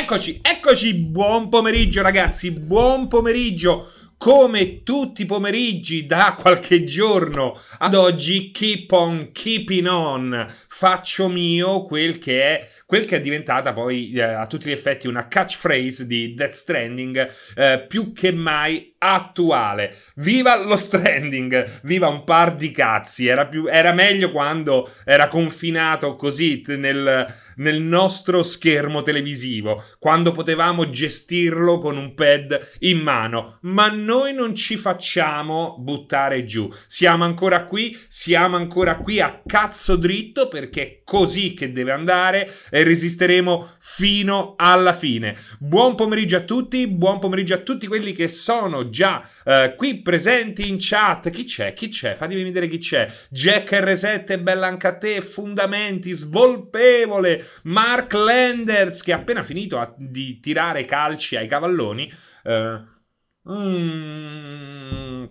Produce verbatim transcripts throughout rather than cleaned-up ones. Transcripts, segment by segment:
Eccoci, eccoci, buon pomeriggio ragazzi, buon pomeriggio. Come tutti i pomeriggi da qualche giorno ad oggi, keep on keeping on, faccio mio quel che è, quel che è diventata poi eh, a tutti gli effetti una catchphrase di Death Stranding, eh, più che mai attuale. Viva lo Stranding, viva un par di cazzi, era, più, era meglio quando era confinato così nel... nel nostro schermo televisivo, quando potevamo gestirlo con un pad in mano, ma noi non ci facciamo buttare giù, siamo ancora qui, siamo ancora qui a cazzo dritto, perché è così che deve andare e resisteremo fino alla fine. Buon pomeriggio a tutti, buon pomeriggio a tutti quelli che sono già eh, qui presenti in chat. Chi c'è? Chi c'è? Fatemi vedere chi c'è. Jack R sette, bella anche a te, Fondamenti, Svolpevole, Mark Landers, che ha appena finito a, di tirare calci ai cavalloni. Uh, mm,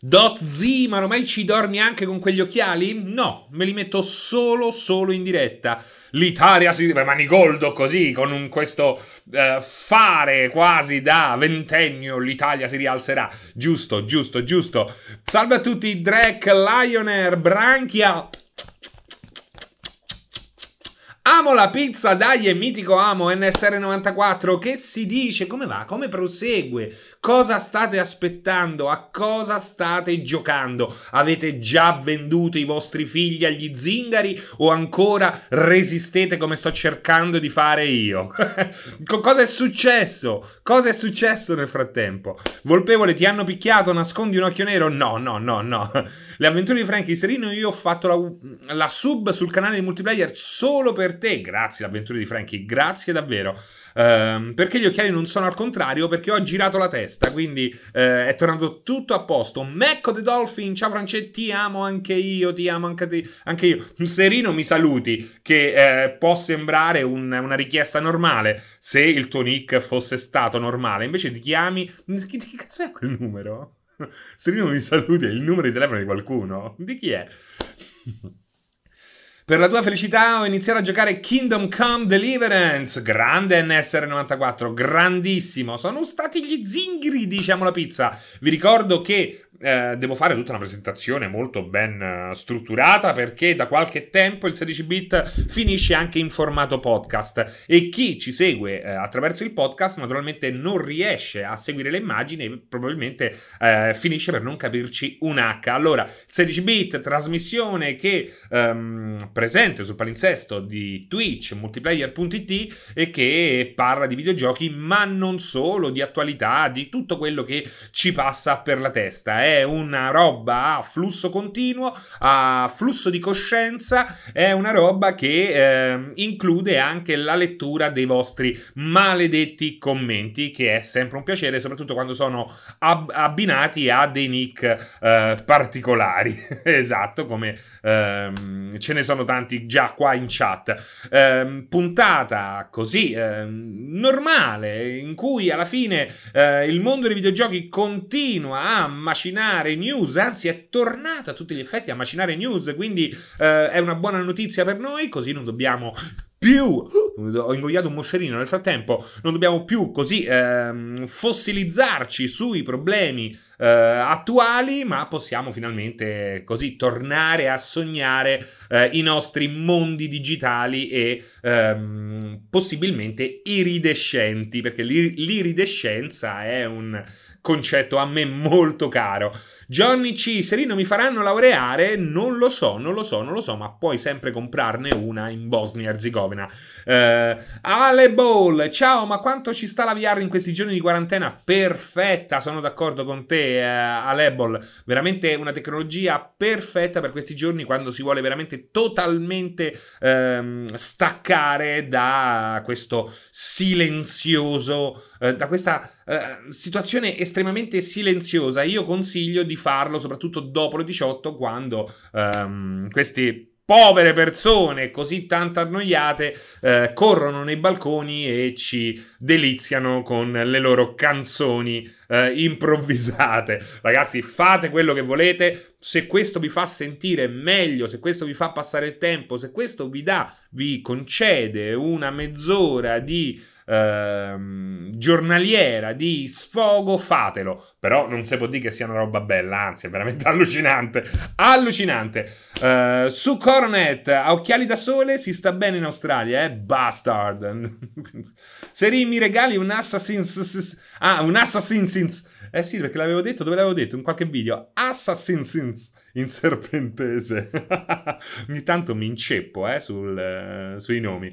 Dot Z, ma ormai ci dormi anche con quegli occhiali? No, me li metto solo, solo in diretta. L'Italia si deve manigoldo così, con un, questo eh, fare quasi da ventennio, l'Italia si rialzerà. Giusto, giusto, giusto. Salve a tutti, Drake, Lioner, Branchia. Amo la pizza, dai, è mitico, amo. N S R novantaquattro, che si dice? Come va? Come prosegue? Cosa state aspettando? A cosa state giocando? Avete già venduto i vostri figli agli zingari o ancora resistete come sto cercando di fare io? Cosa è successo? Cosa è successo nel frattempo? Volpevole, ti hanno picchiato? Nascondi un occhio nero? No, no, no, no. Le avventure di Frankie Serino, io ho fatto la, la sub sul canale di Multiplayer solo per te, grazie l'avventura di Frankie, grazie davvero. Um, perché gli occhiali non sono al contrario? Perché ho girato la testa, quindi uh, è tornato tutto a posto. Mecco The Dolphin, ciao Francetti, ti amo anche io, ti amo anche te, anche io. Serino, mi saluti, che uh, può sembrare un, una richiesta normale se il tuo nick fosse stato normale, invece ti chiami, che, che cazzo è quel numero? Serino, mi saluti, è il numero di telefono di qualcuno, di chi è? Per la tua felicità ho iniziato a giocare Kingdom Come Deliverance. Grande N S R novantaquattro, grandissimo. Sono stati gli zingri, diciamo la pizza. Vi ricordo che eh, devo fare tutta una presentazione molto ben eh, strutturata, perché da qualche tempo il sedici bit finisce anche in formato podcast e chi ci segue eh, attraverso il podcast naturalmente non riesce a seguire le immagini e probabilmente eh, finisce per non capirci un H. Allora, sedici bit, trasmissione che... Ehm, presente sul palinsesto di Twitch, Multiplayer punto it, e che parla di videogiochi ma non solo, di attualità, di tutto quello che ci passa per la testa. È una roba a flusso continuo, a flusso di coscienza, è una roba che eh, include anche la lettura dei vostri maledetti commenti, che è sempre un piacere, soprattutto quando sono ab- abbinati a dei nick eh, particolari. Esatto, come ehm, ce ne sono tanti già qua in chat. Eh, puntata così eh, normale, in cui alla fine eh, il mondo dei videogiochi continua a macinare news, anzi è tornata a tutti gli effetti a macinare news, quindi eh, è una buona notizia per noi, così non dobbiamo più, ho ingoiato un moscerino nel frattempo, non dobbiamo più così eh, fossilizzarci sui problemi eh, attuali, ma possiamo finalmente così tornare a sognare eh, i nostri mondi digitali e eh, possibilmente iridescenti, perché l'ir- l'iridescenza è un concetto a me molto caro. Johnny C, Serino, mi faranno laureare? Non lo so, non lo so, non lo so, ma puoi sempre comprarne una in Bosnia e Erzegovina. Eh, Ale Ball, ciao, ma quanto ci sta la V R in questi giorni di quarantena? Perfetta, sono d'accordo con te, eh, Ale Ball, veramente una tecnologia perfetta per questi giorni, quando si vuole veramente totalmente ehm, staccare da questo silenzioso, eh, da questa eh, situazione estremamente silenziosa. Io consiglio di farlo soprattutto dopo le diciotto, quando ehm, queste povere persone così tanto annoiate eh, corrono nei balconi e ci deliziano con le loro canzoni eh, improvvisate. Ragazzi, fate quello che volete, se questo vi fa sentire meglio, se questo vi fa passare il tempo, se questo vi dà, vi concede una mezz'ora di ehm, giornaliera di sfogo, fatelo. Però non si può dire che sia una roba bella, anzi è veramente allucinante, allucinante. Uh, su Coronet, a occhiali da sole si sta bene in Australia, eh, bastard. Se mi regali un Assassin's, ah, un Assassin's, eh sì, perché l'avevo detto, dove l'avevo detto? In qualche video. Assassin's in serpentese. Ogni tanto mi inceppo, eh, sul, eh, sui nomi.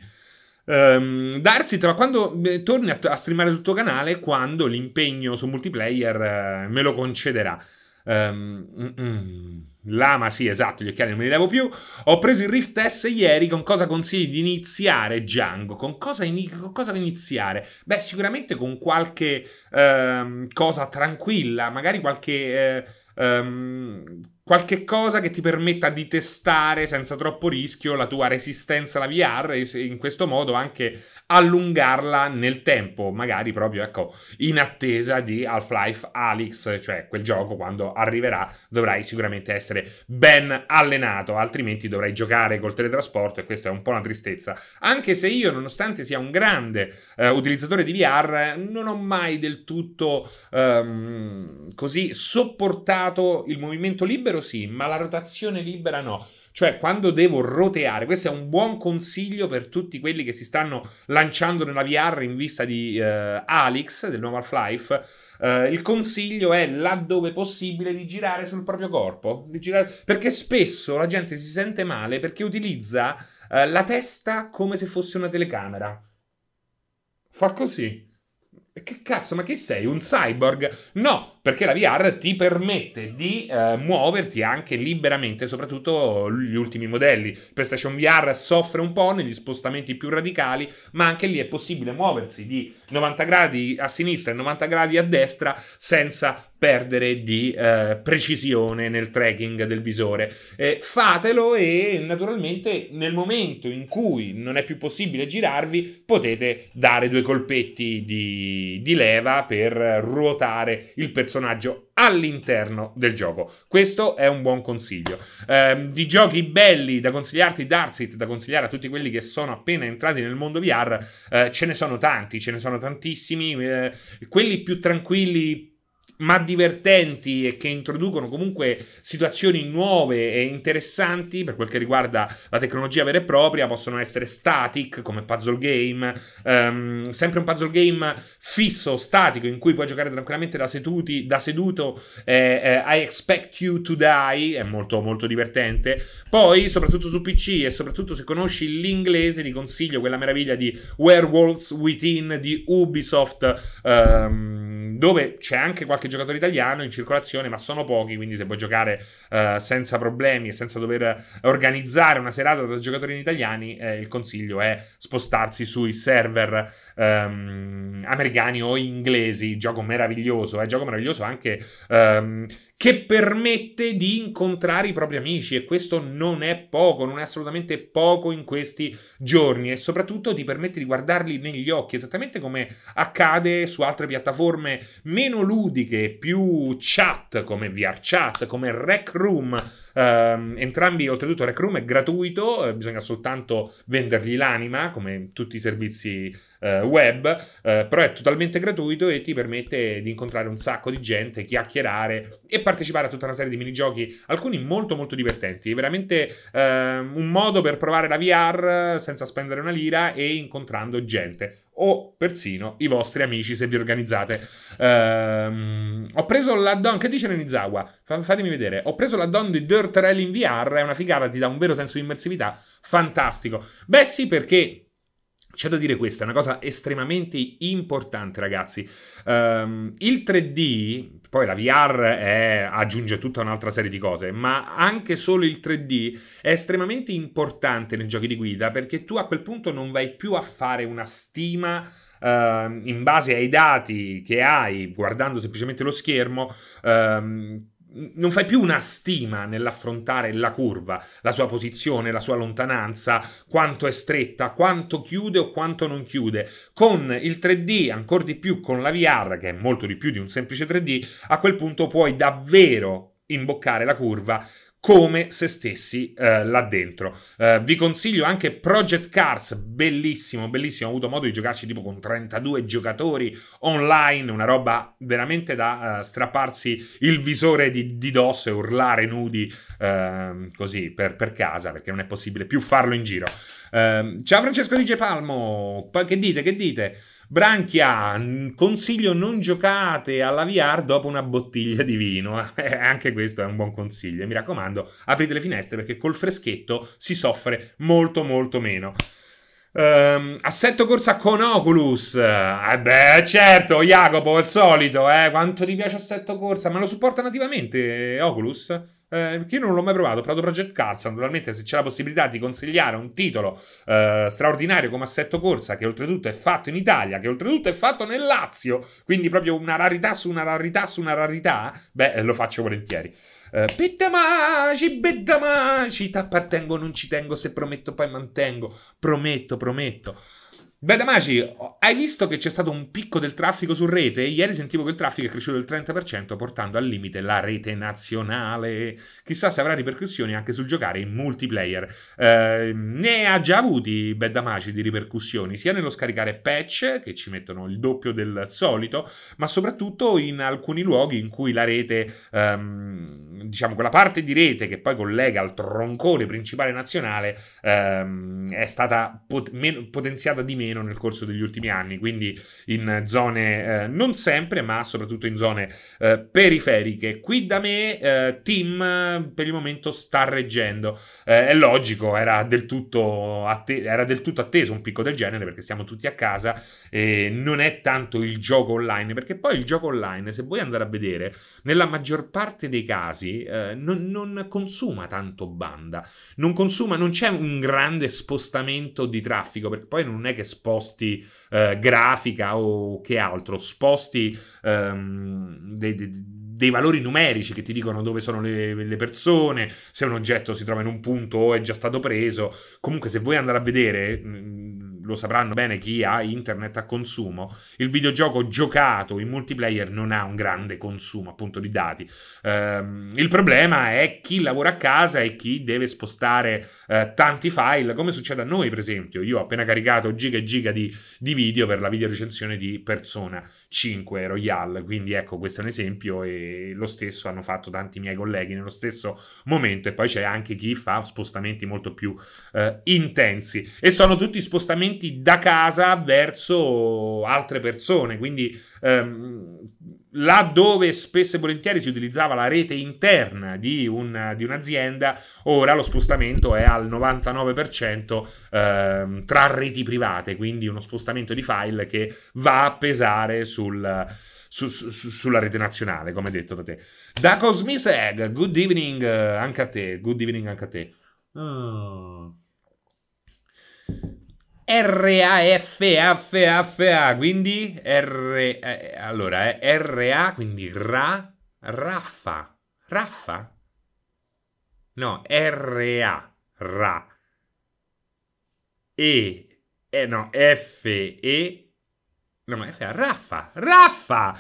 Um, Darsi, tra quando eh, torni a, a streamare sul tuo canale, quando l'impegno su multiplayer eh, me lo concederà. Um, mm, mm. Lama, sì, esatto, gli occhiali non me li levo più. Ho preso il Rift S ieri. Con cosa consigli di iniziare, Django? Con cosa, in- con cosa iniziare? Beh, sicuramente con qualche ehm, cosa tranquilla, magari qualche... Eh, ehm, qualche cosa che ti permetta di testare senza troppo rischio la tua resistenza alla V R e in questo modo anche allungarla nel tempo, magari proprio, ecco, in attesa di Half-Life Alyx, cioè quel gioco quando arriverà dovrai sicuramente essere ben allenato, altrimenti dovrai giocare col teletrasporto e questa è un po' una tristezza. Anche se io, nonostante sia un grande eh, utilizzatore di V R, non ho mai del tutto ehm, così sopportato il movimento libero. Sì, ma la rotazione libera no. Cioè, quando devo roteare, questo è un buon consiglio per tutti quelli che si stanno lanciando nella V R in vista di eh, Alyx, del nuovo Half-Life. Eh, il consiglio è, laddove possibile, di girare sul proprio corpo, di girare... perché spesso la gente si sente male perché utilizza eh, la testa come se fosse una telecamera. Fa così. Che cazzo, ma chi sei? Un cyborg? No, perché la V R ti permette di eh, muoverti anche liberamente, soprattutto gli ultimi modelli. PlayStation V R soffre un po' negli spostamenti più radicali, ma anche lì è possibile muoversi di novanta gradi a sinistra e novanta gradi a destra senza perdere di eh, precisione nel tracking del visore. Eh, fatelo e naturalmente nel momento in cui non è più possibile girarvi potete dare due colpetti di di leva per ruotare il personaggio all'interno del gioco. Questo è un buon consiglio. Eh, di giochi belli da consigliarti, Darsit, da consigliare a tutti quelli che sono appena entrati nel mondo V R, eh, ce ne sono tanti, ce ne sono tantissimi. Eh, quelli più tranquilli ma divertenti e che introducono comunque situazioni nuove e interessanti per quel che riguarda la tecnologia vera e propria, possono essere static come puzzle game, um, sempre un puzzle game fisso, statico, in cui puoi giocare tranquillamente da, seduti, da seduto. eh, eh, I Expect You to Die è molto molto divertente. Poi soprattutto su P C e soprattutto se conosci l'inglese ti consiglio quella meraviglia di Werewolves Within di Ubisoft, um, dove c'è anche qualche giocatore italiano in circolazione, ma sono pochi, quindi se puoi giocare eh, senza problemi e senza dover organizzare una serata tra giocatori italiani, eh, il consiglio è spostarsi sui server ehm, americani o inglesi. Gioco meraviglioso, eh, gioco meraviglioso anche ehm, che permette di incontrare i propri amici, e questo non è poco, non è assolutamente poco in questi giorni, e soprattutto ti permette di guardarli negli occhi, esattamente come accade su altre piattaforme meno ludiche, più chat come V R Chat, come Rec Room. Um, entrambi, oltretutto Rec Room è gratuito, eh, bisogna soltanto vendergli l'anima come tutti i servizi eh, web, eh, però è totalmente gratuito e ti permette di incontrare un sacco di gente, chiacchierare e partecipare a tutta una serie di minigiochi, alcuni molto molto divertenti. È veramente eh, un modo per provare la V R senza spendere una lira e incontrando gente o persino i vostri amici se vi organizzate. Um, ho preso l'addon, che dice Nenizawa? Fatemi vedere. Ho preso l'addon di Dirt Rally in V R, è una figata, ti dà un vero senso di immersività, fantastico. Beh sì, perché c'è da dire questa, è una cosa estremamente importante, ragazzi. Um, il tre D, poi la V R è, aggiunge tutta un'altra serie di cose, ma anche solo il tre D è estremamente importante nei giochi di guida, perché tu a quel punto non vai più a fare una stima uh, in base ai dati che hai guardando semplicemente lo schermo. Um, Non fai più una stima nell'affrontare la curva, la sua posizione, la sua lontananza, quanto è stretta, quanto chiude o quanto non chiude. Con il tre D, ancora di più con la V R, che è molto di più di un semplice tre D, a quel punto puoi davvero imboccare la curva come se stessi eh, là dentro. Eh, vi consiglio anche Project Cars, bellissimo, bellissimo, ho avuto modo di giocarci tipo con trentadue giocatori online, una roba veramente da eh, strapparsi il visore di, di dosso e urlare nudi eh, così per, per casa, perché non è possibile più farlo in giro. Eh, ciao Francesco di Gepalmo, che dite, che dite? Branchia, consiglio: non giocate alla V R dopo una bottiglia di vino. Eh, anche questo è un buon consiglio. Mi raccomando, aprite le finestre perché col freschetto si soffre molto molto meno. Um, Assetto Corsa con Oculus. Eh beh, certo, Jacopo, al solito. Eh, quanto ti piace Assetto Corsa? Ma lo supporta nativamente Oculus? Eh, perché io non l'ho mai provato, ho provato Project Cars. Naturalmente, se c'è la possibilità di consigliare un titolo eh, straordinario come Assetto Corsa, che oltretutto è fatto in Italia, che oltretutto è fatto nel Lazio, quindi proprio una rarità su una rarità su una rarità, beh, lo faccio volentieri. Eh, Bettamaci, Bettamaci, t'appartengo, non ci tengo, se prometto poi mantengo, prometto, prometto. Bedamaci, hai visto che c'è stato un picco del traffico su rete? Ieri sentivo che il traffico è cresciuto del trenta per cento, portando al limite la rete nazionale. Chissà se avrà ripercussioni anche sul giocare in multiplayer. Eh, ne ha già avuti, Bedamaci, di ripercussioni, sia nello scaricare patch, che ci mettono il doppio del solito, ma soprattutto in alcuni luoghi in cui la rete, ehm, diciamo quella parte di rete che poi collega al troncone principale nazionale, ehm, è stata pot- meno, potenziata di meno nel corso degli ultimi anni, quindi in zone eh, non sempre, ma soprattutto in zone eh, periferiche. Qui da me eh, Tim per il momento sta reggendo, eh, è logico, era del tutto atte- era del tutto atteso un picco del genere, perché siamo tutti a casa e non è tanto il gioco online, perché poi il gioco online, se vuoi andare a vedere, nella maggior parte dei casi eh, non, non consuma tanto banda, non consuma, non c'è un grande spostamento di traffico, perché poi non è che sposti eh, grafica o che altro, sposti ehm, dei, dei, dei valori numerici che ti dicono dove sono le, le persone, se un oggetto si trova in un punto o è già stato preso. Comunque, se vuoi andare a vedere, lo sapranno bene chi ha internet a consumo, il videogioco giocato in multiplayer non ha un grande consumo appunto di dati. Ehm, il problema è chi lavora a casa e chi deve spostare eh, tanti file, come succede a noi per esempio. Io ho appena caricato giga e giga di, di video per la videorecensione di Persona cinque Royal, quindi ecco, questo è un esempio, e lo stesso hanno fatto tanti miei colleghi nello stesso momento. E poi c'è anche chi fa spostamenti molto più eh, intensi, e sono tutti spostamenti da casa verso altre persone, quindi ehm, là dove spesso e volentieri si utilizzava la rete interna di, un, di un'azienda, ora lo spostamento è al novantanove per cento ehm, tra reti private, quindi uno spostamento di file che va a pesare sul... Su, su, sulla rete nazionale, come detto da te. Da Cosmiseg, good evening anche a te, good evening anche a te. Mm. R A F F A, quindi R eh, allora eh, R A, quindi Ra Raffa Raffa no R A Ra E eh, no F E no ma F A Raffa Raffa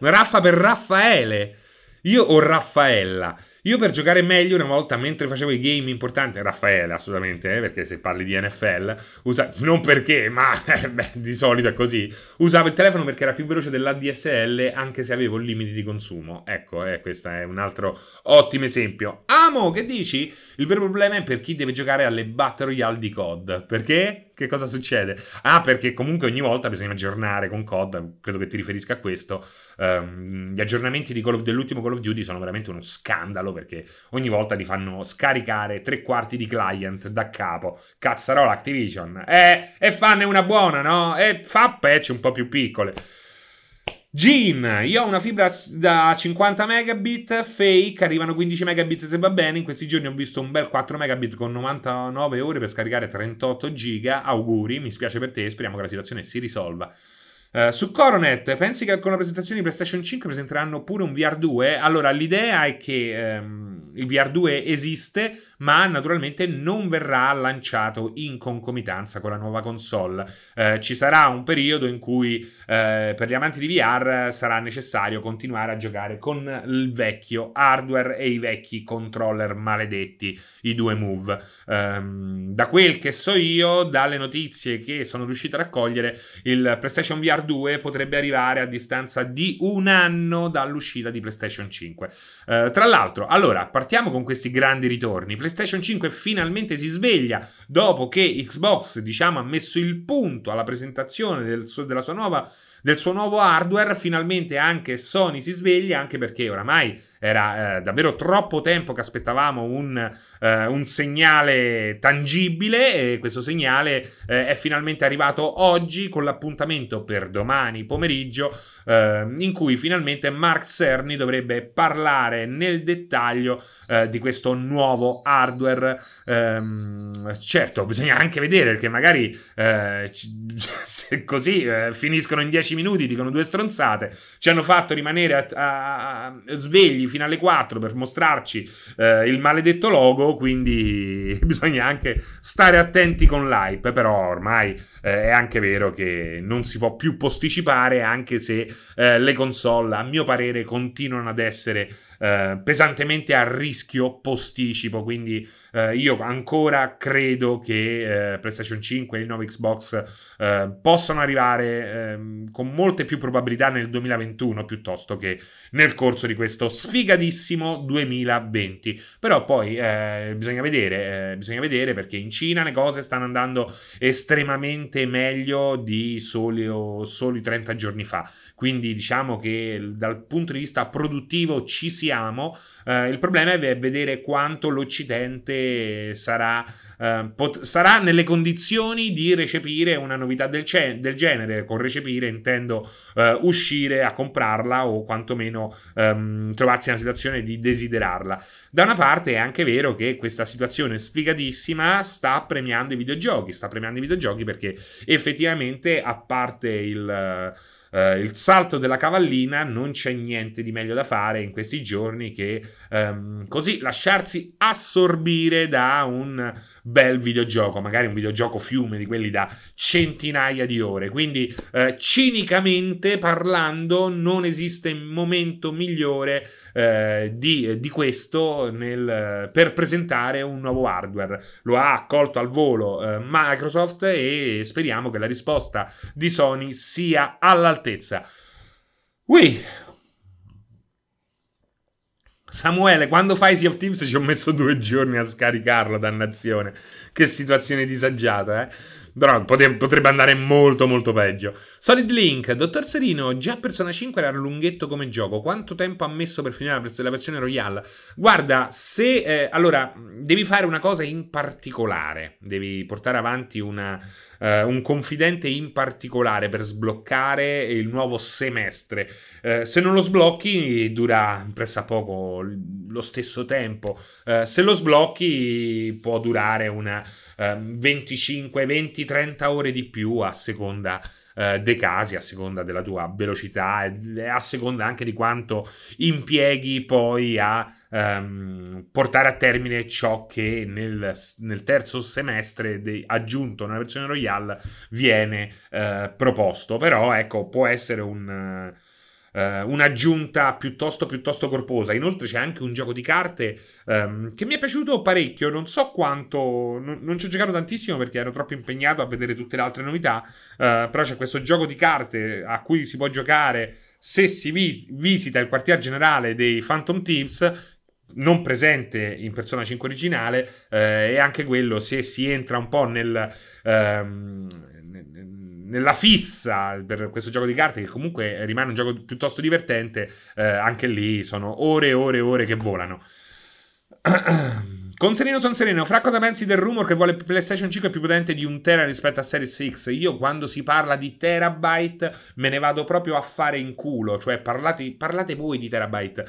Raffa per Raffaele, io o Raffaella. Io per giocare meglio una volta, mentre facevo i game importanti, Raffaele assolutamente, eh, perché se parli di N F L, usa, non perché, ma eh, beh, di solito è così, usavo il telefono perché era più veloce dell'A D S L, anche se avevo limiti di consumo. Ecco, eh, questo è un altro ottimo esempio. Amo, che dici? Il vero problema è per chi deve giocare alle Battle Royale di C O D, perché... Che cosa succede? Ah, perché comunque ogni volta bisogna aggiornare con C O D, credo che ti riferisca a questo. Um, gli aggiornamenti di Call of, dell'ultimo Call of Duty sono veramente uno scandalo, perché ogni volta li fanno scaricare tre quarti di client da capo. Cazzarola Activision. Eh, e fanne una buona, no? E fa patch un po' più piccole. Gin, io ho una fibra da cinquanta megabit, fake, arrivano quindici megabit se va bene, in questi giorni ho visto un bel quattro megabit con novantanove ore per scaricare trentotto giga, auguri, mi spiace per te, speriamo che la situazione si risolva. Uh, su Coronet, pensi che con la presentazione di PlayStation cinque presenteranno pure un V R due? Allora, l'idea è che um, il V R due esiste, ma naturalmente non verrà lanciato in concomitanza con la nuova console. Uh, ci sarà un periodo in cui uh, per gli amanti di V R sarà necessario continuare a giocare con il vecchio hardware e i vecchi controller maledetti, i due Move. Um, da quel che so io, dalle notizie che sono riuscito a raccogliere, il PlayStation V R due potrebbe arrivare a distanza di un anno dall'uscita di PlayStation cinque. Eh, tra l'altro, allora, partiamo con questi grandi ritorni. PlayStation cinque finalmente si sveglia dopo che Xbox, diciamo, ha messo il punto alla presentazione del suo, della sua nuova del suo nuovo hardware. Finalmente anche Sony si sveglia, anche perché oramai era eh, davvero troppo tempo che aspettavamo un, eh, un segnale tangibile, e questo segnale eh, è finalmente arrivato oggi con l'appuntamento per domani pomeriggio, eh, in cui finalmente Mark Cerny dovrebbe parlare nel dettaglio eh, di questo nuovo hardware. Ehm, certo, bisogna anche vedere, perché magari eh, se così eh, finiscono in dieci minuti, dicono due stronzate, ci hanno fatto rimanere a, a, a svegli fino alle quattro per mostrarci eh, il maledetto logo, quindi bisogna anche stare attenti con l'hype. Però ormai eh, è anche vero che non si può più posticipare, anche se eh, le console, a mio parere, continuano ad essere eh, pesantemente a rischio posticipo, quindi eh, io ancora credo che eh, PlayStation cinque e il nuovo Xbox eh, possano arrivare eh, con molte più probabilità nel duemilaventuno piuttosto che nel corso di questo sfigadissimo duemilaventi. Però poi eh, bisogna vedere, eh, bisogna vedere, perché in Cina le cose stanno andando estremamente meglio di soli, o, soli trenta giorni fa, quindi diciamo che dal punto di vista produttivo ci siamo. Eh, il problema è vedere quanto l'Occidente sarà Uh, pot- sarà nelle condizioni di recepire una novità del, ce- del genere. Con recepire intendo uh, uscire a comprarla, o quantomeno um, trovarsi in una situazione di desiderarla. Da una parte è anche vero che questa situazione sfigatissima sta premiando i videogiochi, sta premiando i videogiochi perché effettivamente, a parte il... Uh, Uh, il salto della cavallina, non c'è niente di meglio da fare in questi giorni che um, così lasciarsi assorbire da un bel videogioco, magari un videogioco fiume di quelli da centinaia di ore. Quindi uh, cinicamente parlando, non esiste momento migliore uh, di, di questo nel, per presentare un nuovo hardware. Lo ha accolto al volo uh, Microsoft, e speriamo che la risposta di Sony sia all'altezza. Ui. Samuele, quando fai Sea of Thieves ci ho messo due giorni a scaricarlo, dannazione. Che situazione disagiata, eh? Però potrebbe andare molto molto peggio. Solid Link, dottor Serino, già Persona cinque era lunghetto come gioco, quanto tempo ha messo per finire la versione Royal? Guarda, se eh, allora devi fare una cosa in particolare, devi portare avanti una, eh, un confidente in particolare per sbloccare il nuovo semestre. Eh, se non lo sblocchi dura pressappoco lo stesso tempo, eh, se lo sblocchi può durare una venticinque, venti, trenta ore di più, a seconda eh, dei casi, a seconda della tua velocità e a seconda anche di quanto impieghi poi a ehm, portare a termine ciò che nel, nel terzo semestre de- aggiunto nella versione Royal viene eh, proposto. Però ecco, può essere un... Uh, un'aggiunta piuttosto piuttosto corposa. Inoltre c'è anche un gioco di carte um, che mi è piaciuto parecchio, non so quanto, non, non ci ho giocato tantissimo perché ero troppo impegnato a vedere tutte le altre novità, uh, però c'è questo gioco di carte a cui si può giocare se si vis- visita il quartier generale dei Phantom Thieves, non presente in Persona cinque originale, eh, e anche quello, se si entra un po' nel ehm, nella fissa per questo gioco di carte, che comunque rimane un gioco piuttosto divertente, eh, anche lì sono ore e ore e ore che volano. Conserino Sonserino, fra, cosa pensi del rumor che vuole PlayStation cinque più potente di un tera rispetto a Series X? Io quando si parla di terabyte me ne vado proprio a fare in culo, cioè parlate, parlate voi di terabyte,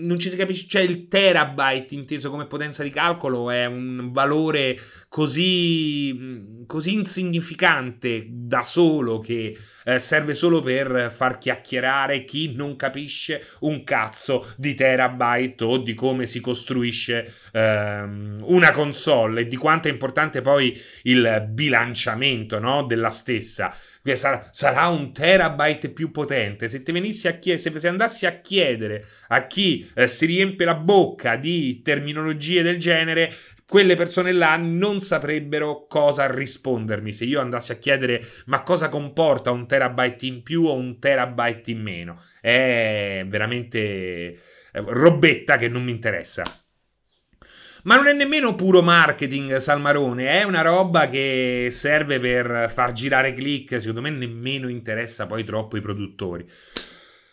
non ci si capisce, cioè il terabyte inteso come potenza di calcolo è un valore così, così insignificante da solo che eh, serve solo per far chiacchierare chi non capisce un cazzo di terabyte o di come si costruisce eh, una console e di quanto è importante poi il bilanciamento, no, della stessa. Sarà, sarà un terabyte più potente. Se te venissi a chiedere, se, se andassi a chiedere a chi eh, si riempie la bocca di terminologie del genere, quelle persone là non saprebbero cosa rispondermi se io andassi a chiedere ma cosa comporta un terabyte in più o un terabyte in meno. È veramente robetta che non mi interessa. Ma non è nemmeno puro marketing, Salmarone, è una roba che serve per far girare click, secondo me nemmeno interessa poi troppo i produttori.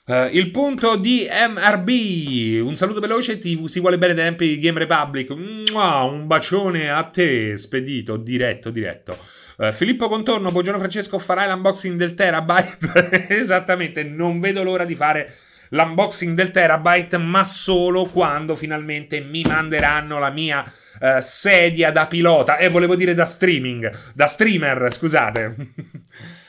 Uh, il punto di M R B, un saluto veloce, ti si vuole bene dai tempi di Game Republic, Mua, un bacione a te, spedito, diretto, diretto. Uh, Filippo Contorno, buongiorno Francesco, farai l'unboxing del terabyte? Esattamente, non vedo l'ora di fare l'unboxing del terabyte, ma solo quando finalmente mi manderanno la mia eh, sedia da pilota e eh, volevo dire da streaming, da streamer, scusate.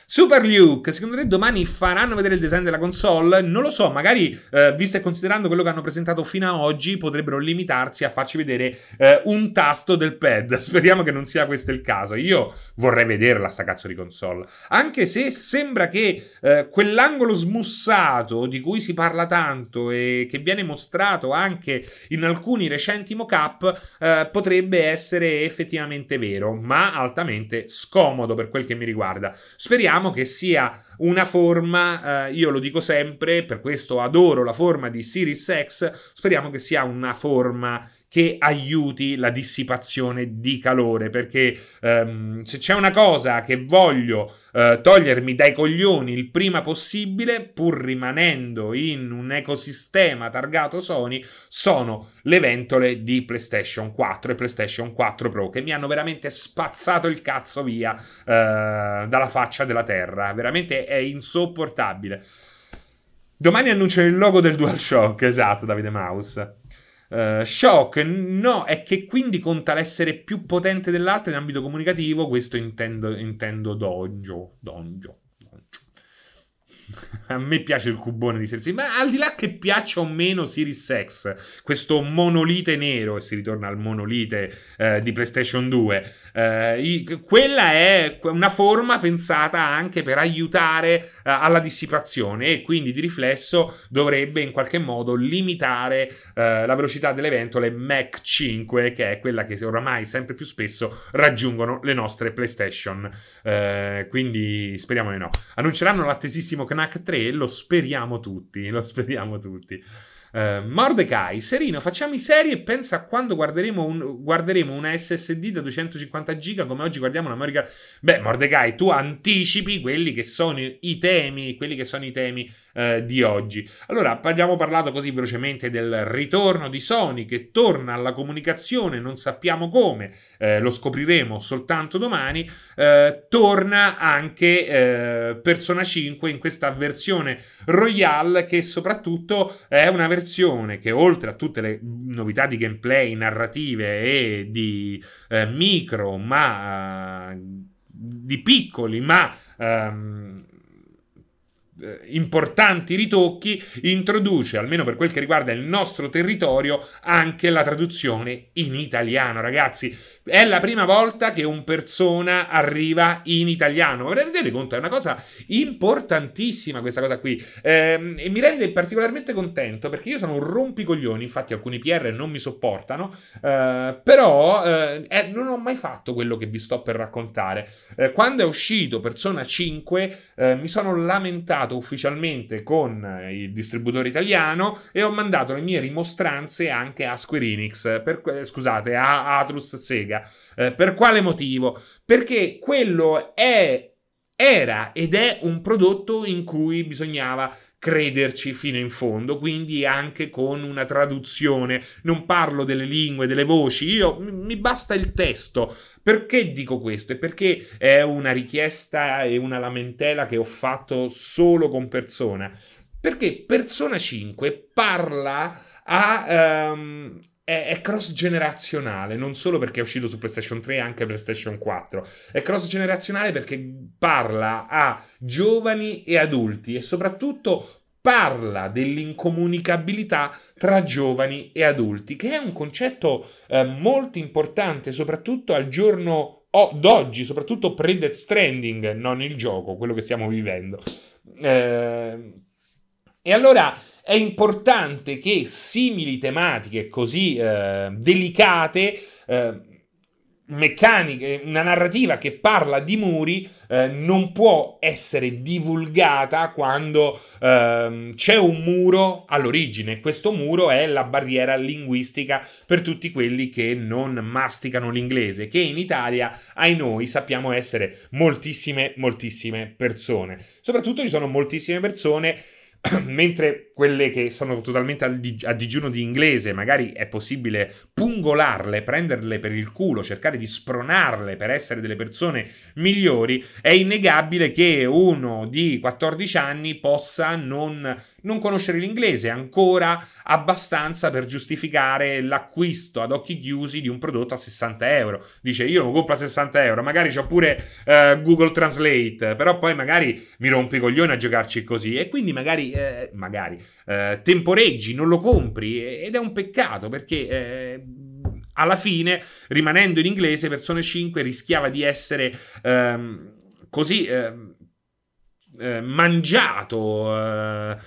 Super Luke, secondo te domani faranno vedere il design della console? Non lo so, magari eh, visto e considerando quello che hanno presentato fino ad oggi potrebbero limitarsi a farci vedere eh, un tasto del pad. Speriamo che non sia questo il caso. Io vorrei vederla sta cazzo di console, anche se sembra che eh, quell'angolo smussato di cui si parla tanto e che viene mostrato anche in alcuni recenti mock-up eh, potrebbe essere effettivamente vero, ma altamente scomodo per quel che mi riguarda. Speriamo che sia una forma, eh, io lo dico sempre, per questo adoro la forma di Series X, speriamo che sia una forma che aiuti la dissipazione di calore, perché ehm, se c'è una cosa che voglio eh, togliermi dai coglioni il prima possibile, pur rimanendo in un ecosistema targato Sony, sono le ventole di PlayStation quattro e PlayStation quattro Pro, che mi hanno veramente spazzato il cazzo via eh, dalla faccia della terra, veramente è insopportabile. Domani annunciano il logo del DualShock, esatto Davide Mouse. Uh, shock, no, è che quindi conta l'essere più potente dell'altro in ambito comunicativo, questo intendo, intendo dojo, dojo, dojo. A me piace il cubone di Series X, ma al di là che piaccia o meno Series X, questo monolite nero, e si ritorna al monolite eh, di PlayStation due, eh, i, quella è una forma pensata anche per aiutare eh, alla dissipazione e quindi di riflesso dovrebbe in qualche modo limitare eh, la velocità delle ventole Mach cinque, che è quella che oramai sempre più spesso raggiungono le nostre PlayStation, eh, quindi speriamo di no. Annunceranno l'attesissimo Knack tre, lo speriamo tutti, lo speriamo tutti. Uh, Mordecai, Serino, facciamo i seri e pensa a quando guarderemo, un, guarderemo una S S D da duecentocinquanta giga come oggi guardiamo la memoria card. Beh, Mordecai, tu anticipi quelli che sono i temi, quelli che sono i temi uh, di oggi. Allora, abbiamo parlato così velocemente del ritorno di Sony che torna alla comunicazione, non sappiamo come, uh, lo scopriremo soltanto domani. Uh, torna anche uh, Persona cinque in questa versione Royal, che soprattutto è una versione Versione che oltre a tutte le novità di gameplay, narrative e di eh, micro, ma eh, di piccoli, ma ehm, importanti ritocchi, introduce, almeno per quel che riguarda il nostro territorio, anche la traduzione in italiano. Ragazzi, è la prima volta che un Persona arriva in italiano, ma ve ne rendete conto? È una cosa importantissima questa cosa qui, ehm, e mi rende particolarmente contento perché io sono un rompicoglioni, infatti alcuni P R non mi sopportano, eh, però eh, eh, non ho mai fatto quello che vi sto per raccontare. Eh, quando è uscito Persona cinque eh, mi sono lamentato ufficialmente con il distributore italiano e ho mandato le mie rimostranze anche a Square Enix, per, scusate, a Atlus Sega. Eh, per quale motivo? Perché quello è, era ed è un prodotto in cui bisognava crederci fino in fondo, quindi anche con una traduzione. Non parlo delle lingue, delle voci, io mi basta il testo. Perché dico questo? È perché è una richiesta e una lamentela che ho fatto solo con Persona, perché Persona cinque parla a... Um, è cross-generazionale, non solo perché è uscito su PlayStation tre e anche PlayStation quattro. È cross-generazionale perché parla a giovani e adulti e soprattutto parla dell'incomunicabilità tra giovani e adulti, che è un concetto eh, molto importante, soprattutto al giorno o- d'oggi, soprattutto pre-Death Stranding, non il gioco, quello che stiamo vivendo. Eh, e allora... è importante che simili tematiche così eh, delicate, eh, meccaniche, una narrativa che parla di muri, eh, non può essere divulgata quando eh, c'è un muro all'origine. Questo muro è la barriera linguistica per tutti quelli che non masticano l'inglese, che in Italia, ai noi, sappiamo essere moltissime, moltissime persone. Soprattutto ci sono moltissime persone... mentre quelle che sono totalmente a, dig- a digiuno di inglese, magari è possibile pungolarle, prenderle per il culo, cercare di spronarle per essere delle persone migliori, è innegabile che uno di quattordici anni possa non, non conoscere l'inglese ancora abbastanza per giustificare l'acquisto ad occhi chiusi di un prodotto a sessanta euro. Dice: io lo compro a sessanta euro, magari c'ho pure eh, Google Translate, però poi magari mi rompo i coglioni a giocarci così, e quindi magari... Eh, magari eh, temporeggi, non lo compri, ed è un peccato perché eh, alla fine, rimanendo in inglese, Persona cinque rischiava di essere ehm, così ehm, eh, mangiato, eh,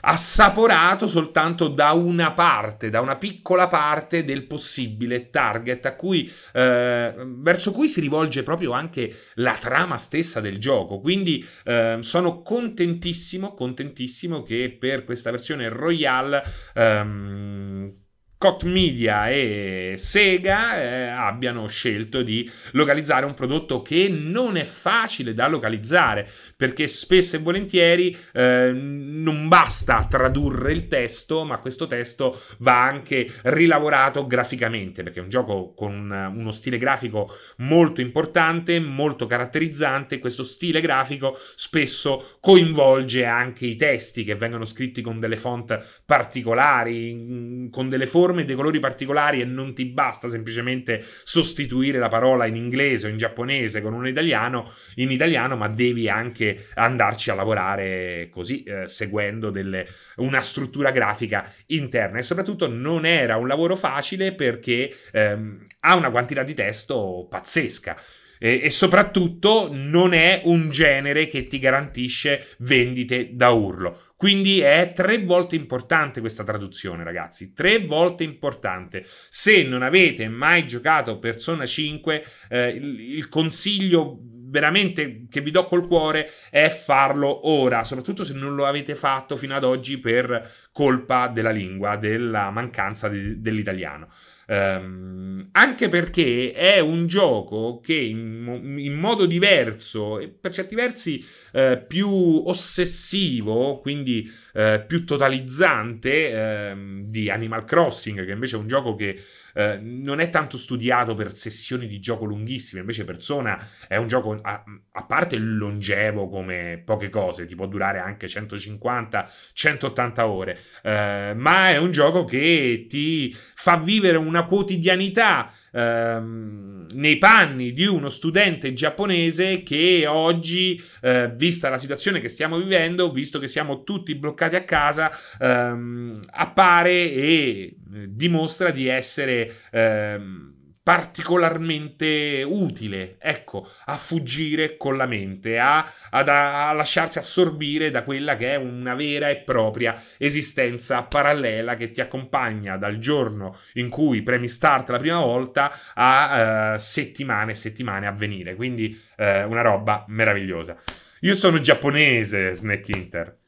assaporato soltanto da una parte, da una piccola parte del possibile target a cui, eh, verso cui si rivolge proprio anche la trama stessa del gioco. Quindi eh, sono contentissimo, contentissimo che per questa versione Royal ehm, Koch Media e Sega eh, abbiano scelto di localizzare un prodotto che non è facile da localizzare, perché spesso e volentieri eh, non basta tradurre il testo, ma questo testo va anche rilavorato graficamente, perché è un gioco con uno stile grafico molto importante, molto caratterizzante. Questo stile grafico spesso coinvolge anche i testi, che vengono scritti con delle font particolari, con delle forme, dei colori particolari, e non ti basta semplicemente sostituire la parola in inglese o in giapponese con un italiano in italiano, ma devi anche andarci a lavorare così, eh, seguendo delle, una struttura grafica interna. E soprattutto non era un lavoro facile, perché ehm, ha una quantità di testo pazzesca. E, e soprattutto non è un genere che ti garantisce vendite da urlo. Quindi è tre volte importante questa traduzione, ragazzi, tre volte importante. Se non avete mai giocato Persona cinque, eh, il, il consiglio veramente che vi do col cuore è farlo ora, soprattutto se non lo avete fatto fino ad oggi per colpa della lingua, della mancanza di, dell'italiano. Um, anche perché è un gioco che in, in modo diverso e per certi versi eh, più ossessivo, quindi eh, più totalizzante eh, di Animal Crossing, che invece è un gioco che eh, non è tanto studiato per sessioni di gioco lunghissime. Invece Persona è un gioco a, a parte longevo come poche cose, ti può durare anche centocinquanta centottanta ore, eh, ma è un gioco che ti fa vivere una quotidianità ehm, nei panni di uno studente giapponese che oggi, eh, vista la situazione che stiamo vivendo, visto che siamo tutti bloccati a casa, ehm, appare e dimostra di essere ehm, particolarmente utile, ecco, a fuggire con la mente, a, ad, a lasciarsi assorbire da quella che è una vera e propria esistenza parallela che ti accompagna dal giorno in cui premi start la prima volta a eh, settimane e settimane a venire. Quindi eh, una roba meravigliosa. Io sono giapponese, Snack Inter.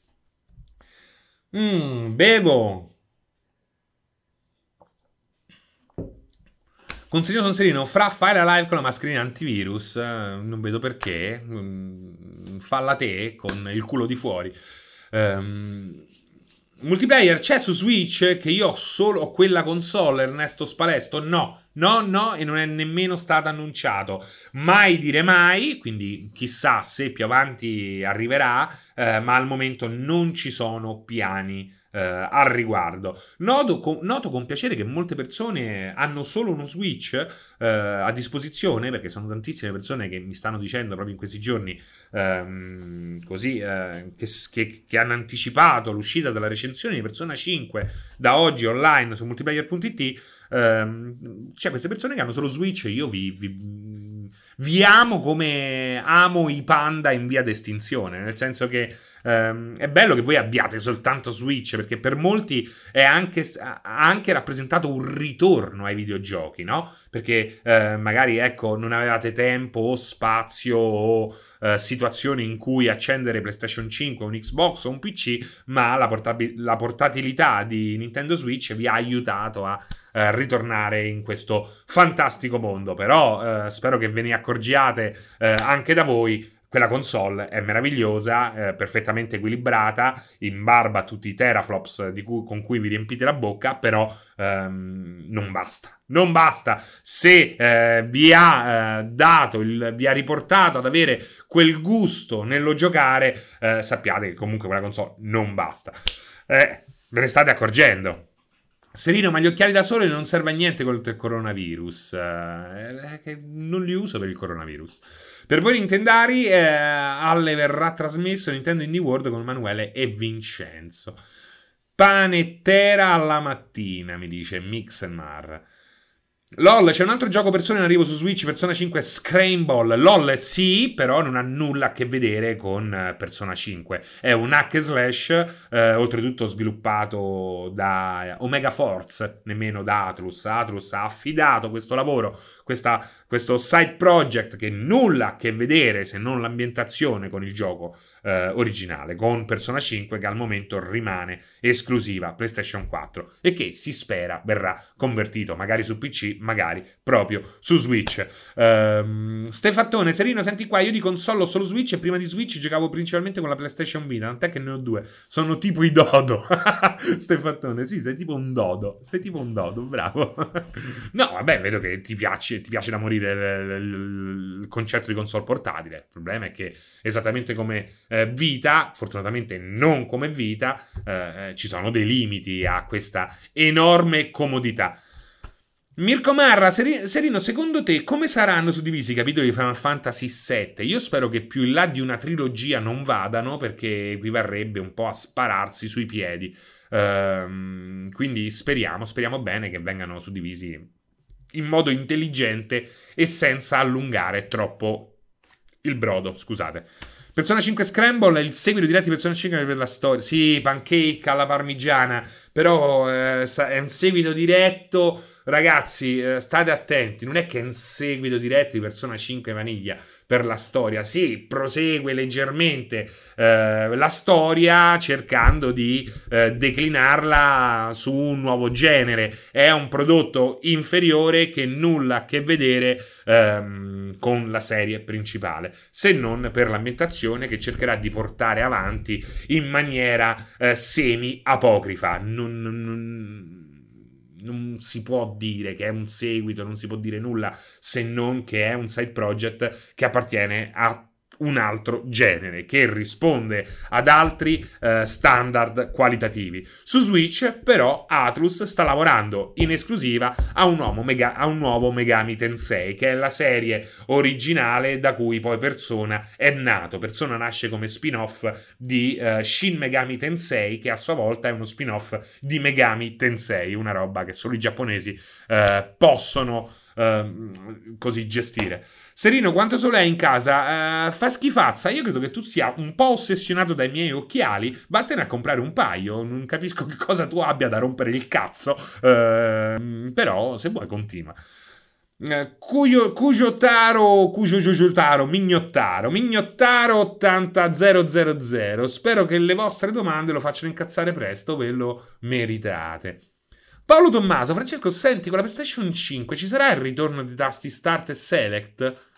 Mm, bevo... Consiglio Sonserino, fra fai la live con la mascherina antivirus, non vedo perché, falla te con il culo di fuori. Um, multiplayer c'è su Switch, che io ho solo ho quella console, Ernesto Sparesto? No, no, no, e non è nemmeno stato annunciato. Mai dire mai, quindi chissà se più avanti arriverà, eh, ma al momento non ci sono piani eh, al riguardo. Noto con, noto con piacere che molte persone hanno solo uno Switch eh, a disposizione, perché sono tantissime persone che mi stanno dicendo proprio in questi giorni ehm, così eh, che, che, che hanno anticipato l'uscita della recensione di Persona cinque da oggi online su multiplayer punto it. ehm, c'è queste persone che hanno solo Switch e io vi, vi, vi amo come amo i panda in via d'estinzione, nel senso che Um, è bello che voi abbiate soltanto Switch, perché per molti è anche, ha anche rappresentato un ritorno ai videogiochi, no? Perché eh, magari ecco non avevate tempo o spazio o eh, situazioni in cui accendere PlayStation cinque, un Xbox o un P C, ma la, portabil- la portatilità di Nintendo Switch vi ha aiutato a eh, ritornare in questo fantastico mondo. Però eh, spero che ve ne accorgiate eh, anche da voi. Quella console è meravigliosa, eh, perfettamente equilibrata, in barba a tutti i teraflops di cui, con cui vi riempite la bocca, però ehm, non basta. Non basta. Se eh, vi ha eh, dato, il, vi ha riportato ad avere quel gusto nello giocare, eh, sappiate che comunque quella console non basta. Eh, ve ne state accorgendo. Serino, ma gli occhiali da sole non serve a niente col coronavirus. Eh, eh, non li uso per il coronavirus. Per voi nintendari, eh, alle verrà trasmesso Nintendo Indie World con Emanuele e Vincenzo. Panettera alla mattina, mi dice Mixenmar. LOL, c'è un altro gioco Persona in arrivo su Switch, Persona cinque Scramble. LOL sì, però non ha nulla a che vedere con Persona cinque. È un hack and slash, eh, oltretutto sviluppato da Omega Force, nemmeno da Atlus. Atlus ha affidato questo lavoro, questa, questo side project che nulla a che vedere, se non l'ambientazione, con il gioco eh, originale, con Persona cinque, che al momento rimane esclusiva PlayStation quattro e che si spera verrà convertito magari su P C, magari proprio su Switch. Ehm, Stefattone, Serino, senti qua, io di console ho solo Switch e prima di Switch giocavo principalmente con la PlayStation Vita, tant'è che ne ho due, sono tipo i dodo. Stefattone, sì, sei tipo un dodo, sei tipo un dodo, bravo. No, vabbè, vedo che ti piace, ti piace da morire il concetto di console portatile. Il problema è che esattamente come eh, Vita, fortunatamente non come Vita, eh, ci sono dei limiti a questa enorme comodità. Mirko Marra, Serino, secondo te come saranno suddivisi i capitoli di Final Fantasy sette? Io spero che più in là di una trilogia non vadano, perché equivarrebbe un po' a spararsi sui piedi. Ehm, quindi speriamo, speriamo bene che vengano suddivisi in modo intelligente e senza allungare troppo il brodo, scusate. Persona cinque Scramble è il seguito diretto di Persona cinque per la storia. Sì, pancake alla parmigiana, però eh, è un seguito diretto. Ragazzi, eh, state attenti, non è che è un seguito diretto di Persona cinque Vaniglia per la storia. Sì, prosegue leggermente eh, la storia, cercando di eh, declinarla su un nuovo genere. È un prodotto inferiore che nulla a che vedere ehm, con la serie principale, se non per l'ambientazione che cercherà di portare avanti in maniera eh, semi-apocrifa. Non... non Non si può dire che è un seguito, non si può dire nulla se non che è un side project che appartiene a un altro genere, che risponde ad altri eh, standard qualitativi. Su Switch, però, Atlus sta lavorando in esclusiva a un, nuovo mega- a un nuovo Megami Tensei, che è la serie originale da cui poi Persona è nato. Persona nasce come spin-off di eh, Shin Megami Tensei, che a sua volta è uno spin-off di Megami Tensei, una roba che solo i giapponesi eh, possono eh, così gestire. Serino, quanto sole hai in casa? Uh, fa schifazza, io credo che tu sia un po' ossessionato dai miei occhiali, vattene a comprare un paio, non capisco che cosa tu abbia da rompere il cazzo, uh, però se vuoi continua. Uh, Cujo, Cugiotaro, Cugiotaro, Mignottaro, Mignottaro ottanta zero zero zero, spero che le vostre domande lo facciano incazzare presto, ve lo meritate. Paolo Tommaso, Francesco, senti, con la PlayStation cinque ci sarà il ritorno di tasti Start e Select?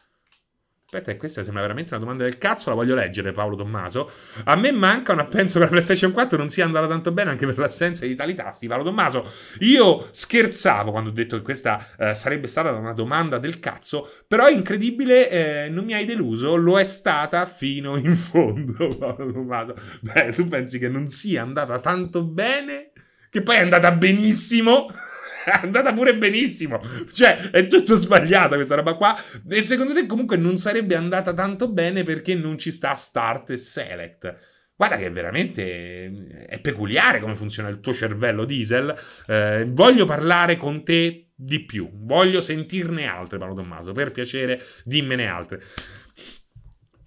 Aspetta, questa sembra veramente una domanda del cazzo, la voglio leggere, Paolo Tommaso. A me manca un appenso per la PlayStation quattro, non sia andata tanto bene anche per l'assenza di tali tasti. Paolo Tommaso, io scherzavo quando ho detto che questa eh, sarebbe stata una domanda del cazzo, però è incredibile, eh, non mi hai deluso, lo è stata fino in fondo, Paolo Tommaso. Beh, tu pensi che non sia andata tanto bene, che poi è andata benissimo... è andata pure benissimo, cioè è tutto sbagliata questa roba qua. E secondo te comunque non sarebbe andata tanto bene perché non ci sta start e select. Guarda che veramente è peculiare come funziona il tuo cervello, Diesel. Eh, voglio parlare con te di più, voglio sentirne altre, Paolo Tommaso, per piacere dimmene altre.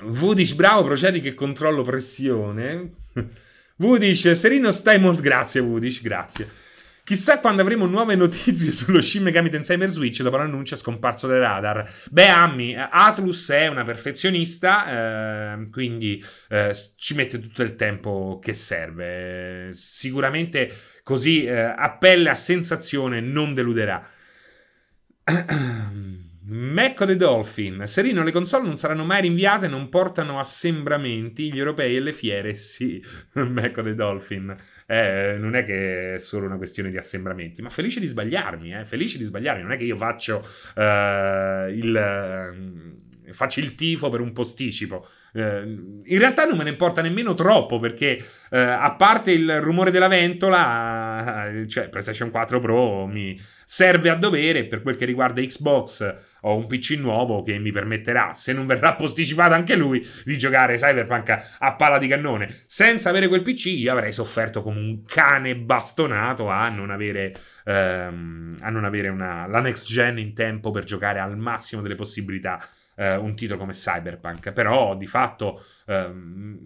Vudic, bravo, procedi che controllo pressione. Vudic, sereno stai molto, grazie Vudic, grazie. Chissà quando avremo nuove notizie sullo Shin Megami Tensei per Switch dopo l'annuncio scomparso dai radar. Beh, Ammi, Atlus è una perfezionista, eh, quindi eh, ci mette tutto il tempo che serve. Sicuramente così eh, a pelle, a sensazione, non deluderà. Mecco The Dolphin. Serino, le console non saranno mai rinviate, non portano assembramenti, gli europei e le fiere sì. Mecco The Dolphin. Eh, non è che è solo una questione di assembramenti, ma felice di sbagliarmi, eh? Felice di sbagliarmi, non è che io faccio eh, il eh, faccio il tifo per un posticipo, eh, in realtà non me ne importa nemmeno troppo, perché eh, a parte il rumore della ventola, cioè PlayStation quattro Pro mi serve a dovere. Per quel che riguarda Xbox, ho un P C nuovo che mi permetterà, se non verrà posticipato anche lui, di giocare Cyberpunk a, a palla di cannone. Senza avere quel P C io avrei sofferto come un cane bastonato a non avere, ehm, a non avere una, la next gen in tempo per giocare al massimo delle possibilità eh, un titolo come Cyberpunk. Però di fatto, ehm,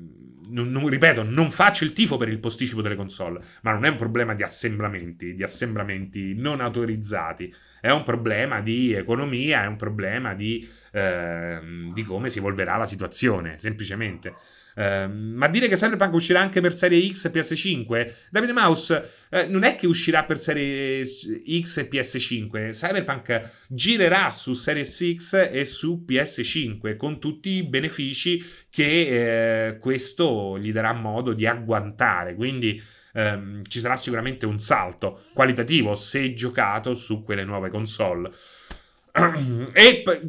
non, non, ripeto, non faccio il tifo per il posticipo delle console, ma non è un problema di assembramenti, di assembramenti non autorizzati. È un problema di economia, è un problema di, eh, di come si evolverà la situazione, semplicemente. Eh, ma dire che Cyberpunk uscirà anche per serie X e P S cinque? Davide Mouse, eh, non è che uscirà per serie X e P S cinque. Cyberpunk girerà su Series X e su P S cinque, con tutti i benefici che eh, questo gli darà modo di agguantare. Quindi Um, ci sarà sicuramente un salto qualitativo se giocato su quelle nuove console. E p-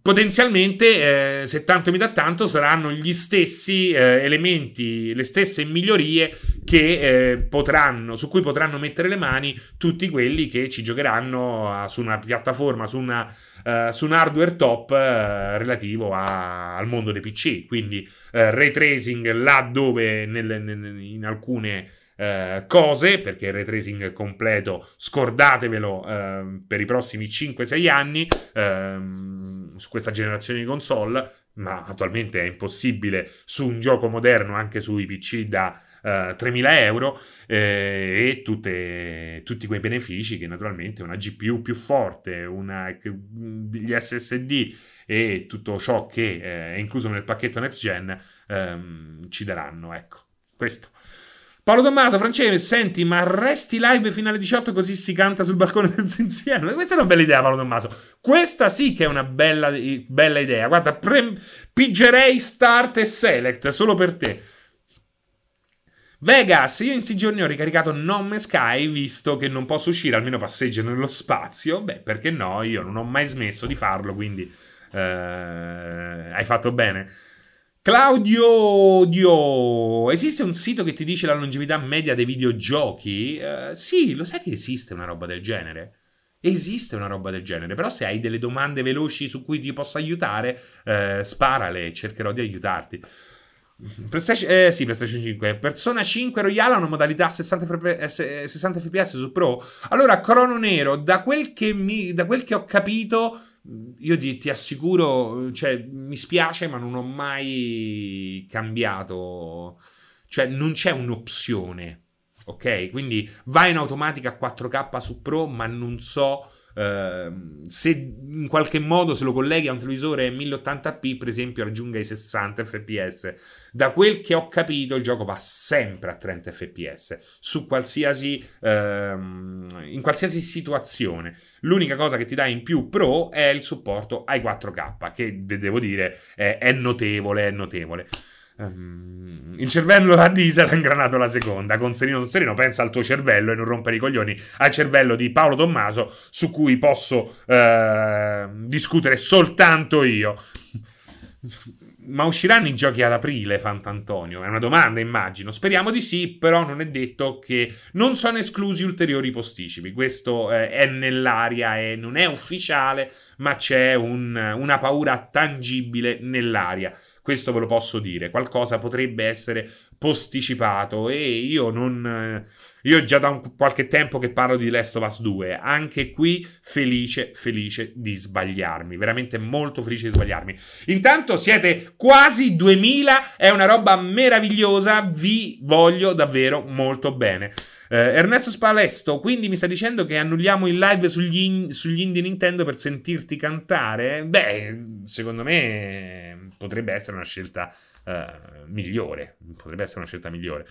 potenzialmente, eh, se tanto mi dà tanto, saranno gli stessi eh, elementi, le stesse migliorie che eh, potranno, su cui potranno mettere le mani tutti quelli che ci giocheranno a, su una piattaforma, su, una, eh, su un hardware top eh, relativo a, al mondo dei P C. Quindi eh, ray tracing là dove nel, nel, in alcune Eh, cose, perché il ray tracing completo scordatevelo eh, per i prossimi cinque sei anni eh, su questa generazione di console, ma attualmente è impossibile su un gioco moderno anche sui P C da eh, tremila euro, eh, e tutte, tutti quei benefici che naturalmente una G P U più forte, una, gli S S D e tutto ciò che eh, è incluso nel pacchetto next gen ehm, ci daranno. Ecco, questo. Paolo Tommaso, Francesco, senti, ma resti live fino alle diciotto così si canta sul balcone del Zinziano? Questa è una bella idea, Paolo Tommaso. Questa sì che è una bella, bella idea. Guarda, pre- pigerei start e select solo per te. Vegas, io in sti giorni ho ricaricato Nome Sky, visto che non posso uscire, almeno passeggio nello spazio. Beh, perché no? Io non ho mai smesso di farlo, quindi eh, hai fatto bene. Claudio Dio, esiste un sito che ti dice la longevità media dei videogiochi? Uh, sì, lo sai che esiste una roba del genere? Esiste una roba del genere, però se hai delle domande veloci su cui ti posso aiutare, uh, sparale, cercherò di aiutarti. PlayStation, eh, sì, PlayStation cinque. Persona cinque Royal ha una modalità sessanta F P S su Pro. Allora, Crono Nero, da quel che, mi, da quel che ho capito... Io ti, ti assicuro, cioè, mi spiace, ma non ho mai cambiato. Cioè, non c'è un'opzione, ok? Quindi va in automatica a quattro K su Pro, ma non so Uh, se in qualche modo se lo colleghi a un televisore mille ottanta p, per esempio, raggiunga i sessanta fps. Da quel che ho capito, il gioco va sempre a trenta fps su qualsiasi uh, in qualsiasi situazione. L'unica cosa che ti dà in più Pro è il supporto ai quattro K, che devo dire è, è notevole, è notevole. Um, il cervello a diesel ha ingranato la seconda. Con Serino Don Serino, pensa al tuo cervello e non rompere i coglioni al cervello di Paolo Tommaso, su cui posso eh, discutere soltanto io. Ma usciranno i giochi ad aprile, Fantantonio? È una domanda, immagino. Speriamo di sì, però non è detto che non sono esclusi ulteriori posticipi. Questo eh, è nell'aria e non è ufficiale, ma c'è un, una paura tangibile nell'aria. Questo ve lo posso dire, qualcosa potrebbe essere posticipato e io non... Io già da un, qualche tempo che parlo di Last of Us due, anche qui felice, felice di sbagliarmi, veramente molto felice di sbagliarmi. Intanto siete quasi duemila, è una roba meravigliosa, vi voglio davvero molto bene. Eh, Ernesto Spalesto, quindi mi sta dicendo che annulliamo il live sugli, in, sugli indie Nintendo per sentirti cantare? Beh, secondo me potrebbe essere una scelta uh, migliore, potrebbe essere una scelta migliore.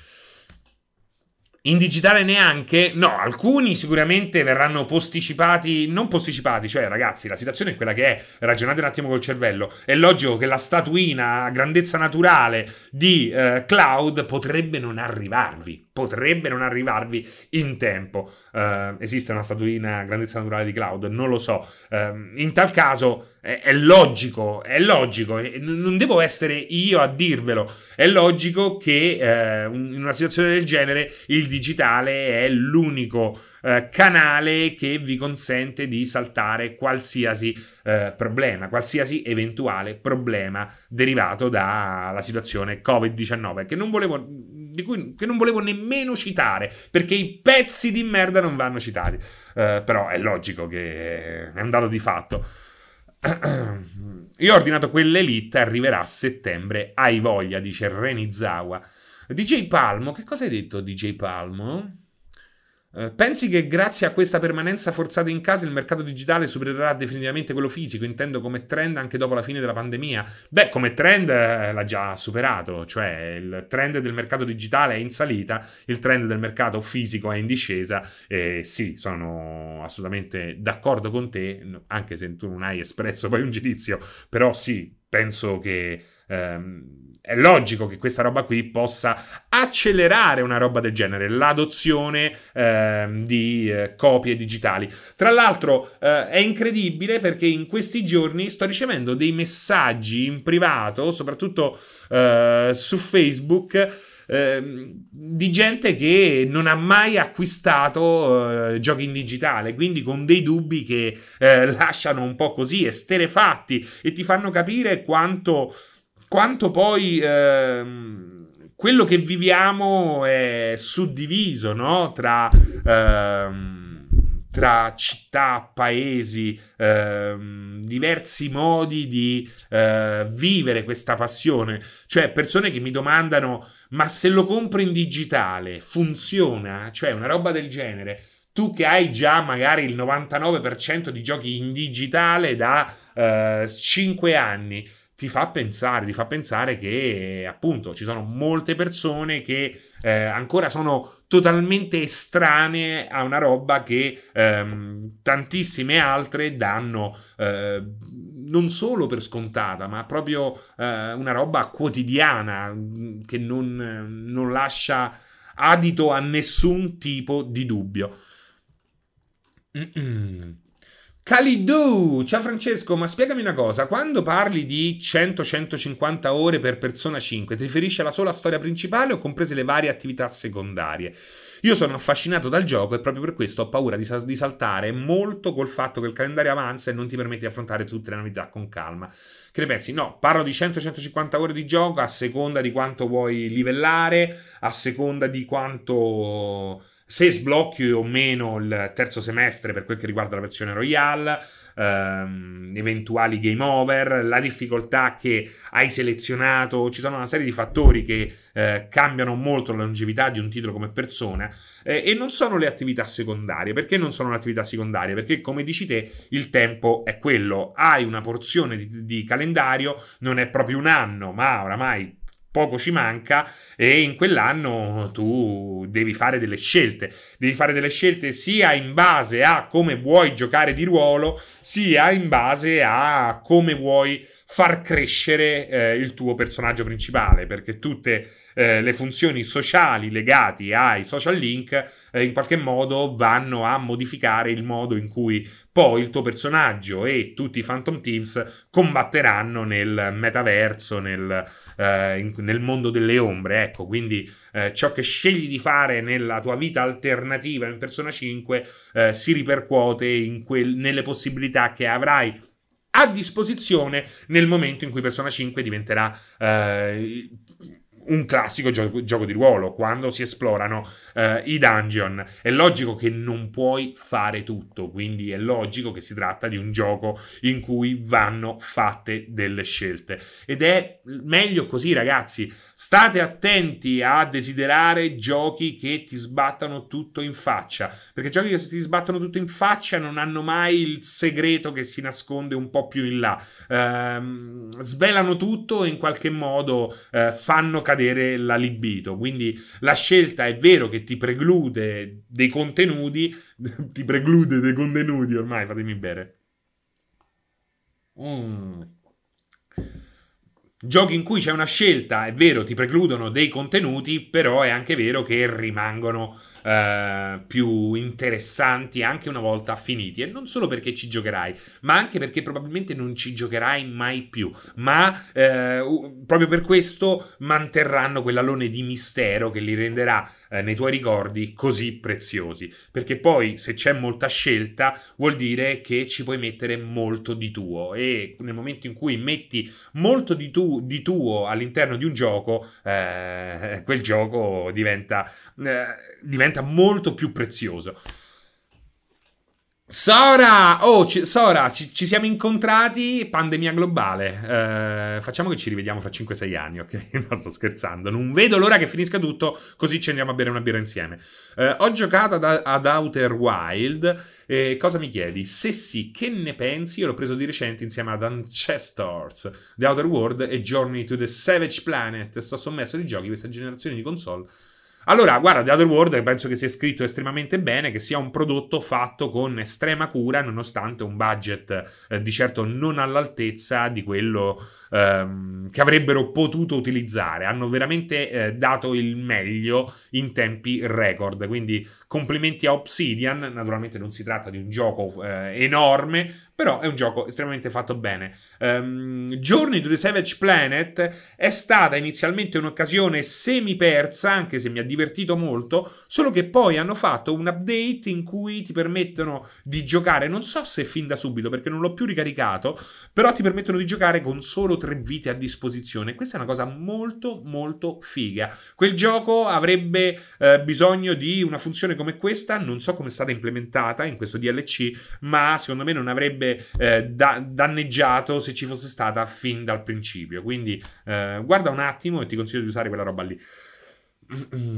In digitale neanche? No, alcuni sicuramente verranno posticipati, non posticipati, cioè ragazzi la situazione è quella che è, ragionate un attimo col cervello, è logico che la statuina a grandezza naturale di eh, Cloud potrebbe non arrivarvi, potrebbe non arrivarvi in tempo. Eh, esiste una statuina a grandezza naturale di Cloud? Non lo so, eh, in tal caso è, è logico, è logico, è, non devo essere io a dirvelo, è logico che eh, in una situazione del genere il digitale è l'unico eh, canale che vi consente di saltare qualsiasi eh, problema, qualsiasi eventuale problema derivato dalla situazione covid diciannove, che non volevo, di cui, che non volevo nemmeno citare, perché i pezzi di merda non vanno citati, eh, però è logico che è un dato di fatto. Io ho ordinato quell'Elite, arriverà a settembre, hai voglia, dice Renizawa. D J Palmo, che cosa hai detto D J Palmo? Eh, pensi che grazie a questa permanenza forzata in casa il mercato digitale supererà definitivamente quello fisico, intendo come trend anche dopo la fine della pandemia? Beh, come trend eh, l'ha già superato, cioè il trend del mercato digitale è in salita, il trend del mercato fisico è in discesa, e sì, sono assolutamente d'accordo con te, anche se tu non hai espresso poi un giudizio, però sì, penso che ehm, è logico che questa roba qui possa accelerare una roba del genere, l'adozione ehm, di eh, copie digitali. Tra l'altro eh, è incredibile perché in questi giorni sto ricevendo dei messaggi in privato, soprattutto eh, su Facebook, di gente che non ha mai acquistato eh, giochi in digitale, quindi con dei dubbi che eh, lasciano un po' così esterefatti e ti fanno capire quanto, quanto poi eh, quello che viviamo è suddiviso, no? tra, eh, tra città, paesi, eh, diversi modi di eh, vivere questa passione. Cioè persone che mi domandano: ma se lo compro in digitale funziona? Cioè una roba del genere, tu che hai già magari il novantanove per cento di giochi in digitale da eh, cinque anni, ti fa pensare, ti fa pensare che appunto ci sono molte persone che eh, ancora sono totalmente estranee a una roba che ehm, tantissime altre danno eh, non solo per scontata, ma proprio eh, una roba quotidiana che non, non lascia adito a nessun tipo di dubbio. Mm-mm. Calidou, ciao Francesco, ma spiegami una cosa, quando parli di cento centocinquanta ore per Persona cinque, ti riferisci alla sola storia principale o comprese le varie attività secondarie? Io sono affascinato dal gioco e proprio per questo ho paura di, sal- di saltare molto, col fatto che il calendario avanza e non ti permette di affrontare tutte le novità con calma. Che ne pensi? No, parlo di cento centocinquanta ore di gioco a seconda di quanto vuoi livellare, a seconda di quanto... se sblocchi o meno il terzo semestre per quel che riguarda la versione Royal, ehm, eventuali game over, la difficoltà che hai selezionato. Ci sono una serie di fattori che eh, cambiano molto la longevità di un titolo come Persona, eh, e non sono le attività secondarie. Perché non sono le attività secondarie? Perché, come dici te, il tempo è quello. Hai una porzione di, di calendario, non è proprio un anno, ma oramai poco ci manca, e in quell'anno tu devi fare delle scelte, devi fare delle scelte sia in base a come vuoi giocare di ruolo, sia in base a come vuoi far crescere eh, il tuo personaggio principale, perché tutte eh, le funzioni sociali legate ai social link eh, in qualche modo vanno a modificare il modo in cui poi il tuo personaggio e tutti i Phantom Teams combatteranno nel metaverso, nel, eh, in, nel mondo delle ombre, ecco. Quindi eh, ciò che scegli di fare nella tua vita alternativa in Persona cinque eh, si ripercuote in quel, nelle possibilità che avrai a disposizione nel momento in cui Persona cinque diventerà eh, un classico gioco, gioco di ruolo, quando si esplorano eh, i dungeon. È logico che non puoi fare tutto, quindi è logico che si tratta di un gioco in cui vanno fatte delle scelte, ed è meglio così, ragazzi. State attenti a desiderare giochi che ti sbattano tutto in faccia, perché giochi che ti sbattono tutto in faccia non hanno mai il segreto che si nasconde un po' più in là. Ehm, svelano tutto e in qualche modo eh, fanno cadere la libido. Quindi la scelta è vero che ti preclude dei contenuti, ti preclude dei contenuti ormai, fatemi bere. Mm. Giochi in cui c'è una scelta, è vero, ti precludono dei contenuti, però è anche vero che rimangono eh, più interessanti anche una volta finiti, e non solo perché ci giocherai, ma anche perché probabilmente non ci giocherai mai più, ma eh, proprio per questo manterranno quell'alone di mistero che li renderà eh, nei tuoi ricordi così preziosi, perché poi se c'è molta scelta vuol dire che ci puoi mettere molto di tuo, e nel momento in cui metti molto di tuo di tuo all'interno di un gioco, eh, quel gioco diventa, eh, diventa molto più prezioso. Sora, oh, ci, Sora ci, ci siamo incontrati, pandemia globale, eh, facciamo che ci rivediamo fra cinque sei anni, ok? No, sto scherzando, non vedo l'ora che finisca tutto, così ci andiamo a bere una birra insieme. Eh, ho giocato ad, ad Outer Wild, eh, cosa mi chiedi? Se sì, che ne pensi? Io l'ho preso di recente insieme ad Ancestors, The Outer World e Journey to the Savage Planet, sto sommerso di giochi questa generazione di console. Allora, guarda, The Other World penso che sia scritto estremamente bene, che sia un prodotto fatto con estrema cura, nonostante un budget eh, di certo non all'altezza di quello ehm, che avrebbero potuto utilizzare. Hanno veramente eh, dato il meglio in tempi record, quindi complimenti a Obsidian. Naturalmente non si tratta di un gioco eh, enorme, però è un gioco estremamente fatto bene. Um, Journey to the Savage Planet è stata inizialmente un'occasione semi persa, anche se mi ha divertito molto, solo che poi hanno fatto un update in cui ti permettono di giocare, non so se fin da subito perché non l'ho più ricaricato, però ti permettono di giocare con solo tre vite a disposizione. Questa è una cosa molto molto figa. Quel gioco avrebbe eh, bisogno di una funzione come questa, non so come è stata implementata in questo D L C, ma secondo me non avrebbe Eh, da- danneggiato se ci fosse stata fin dal principio. Quindi eh, guarda un attimo e ti consiglio di usare quella roba lì.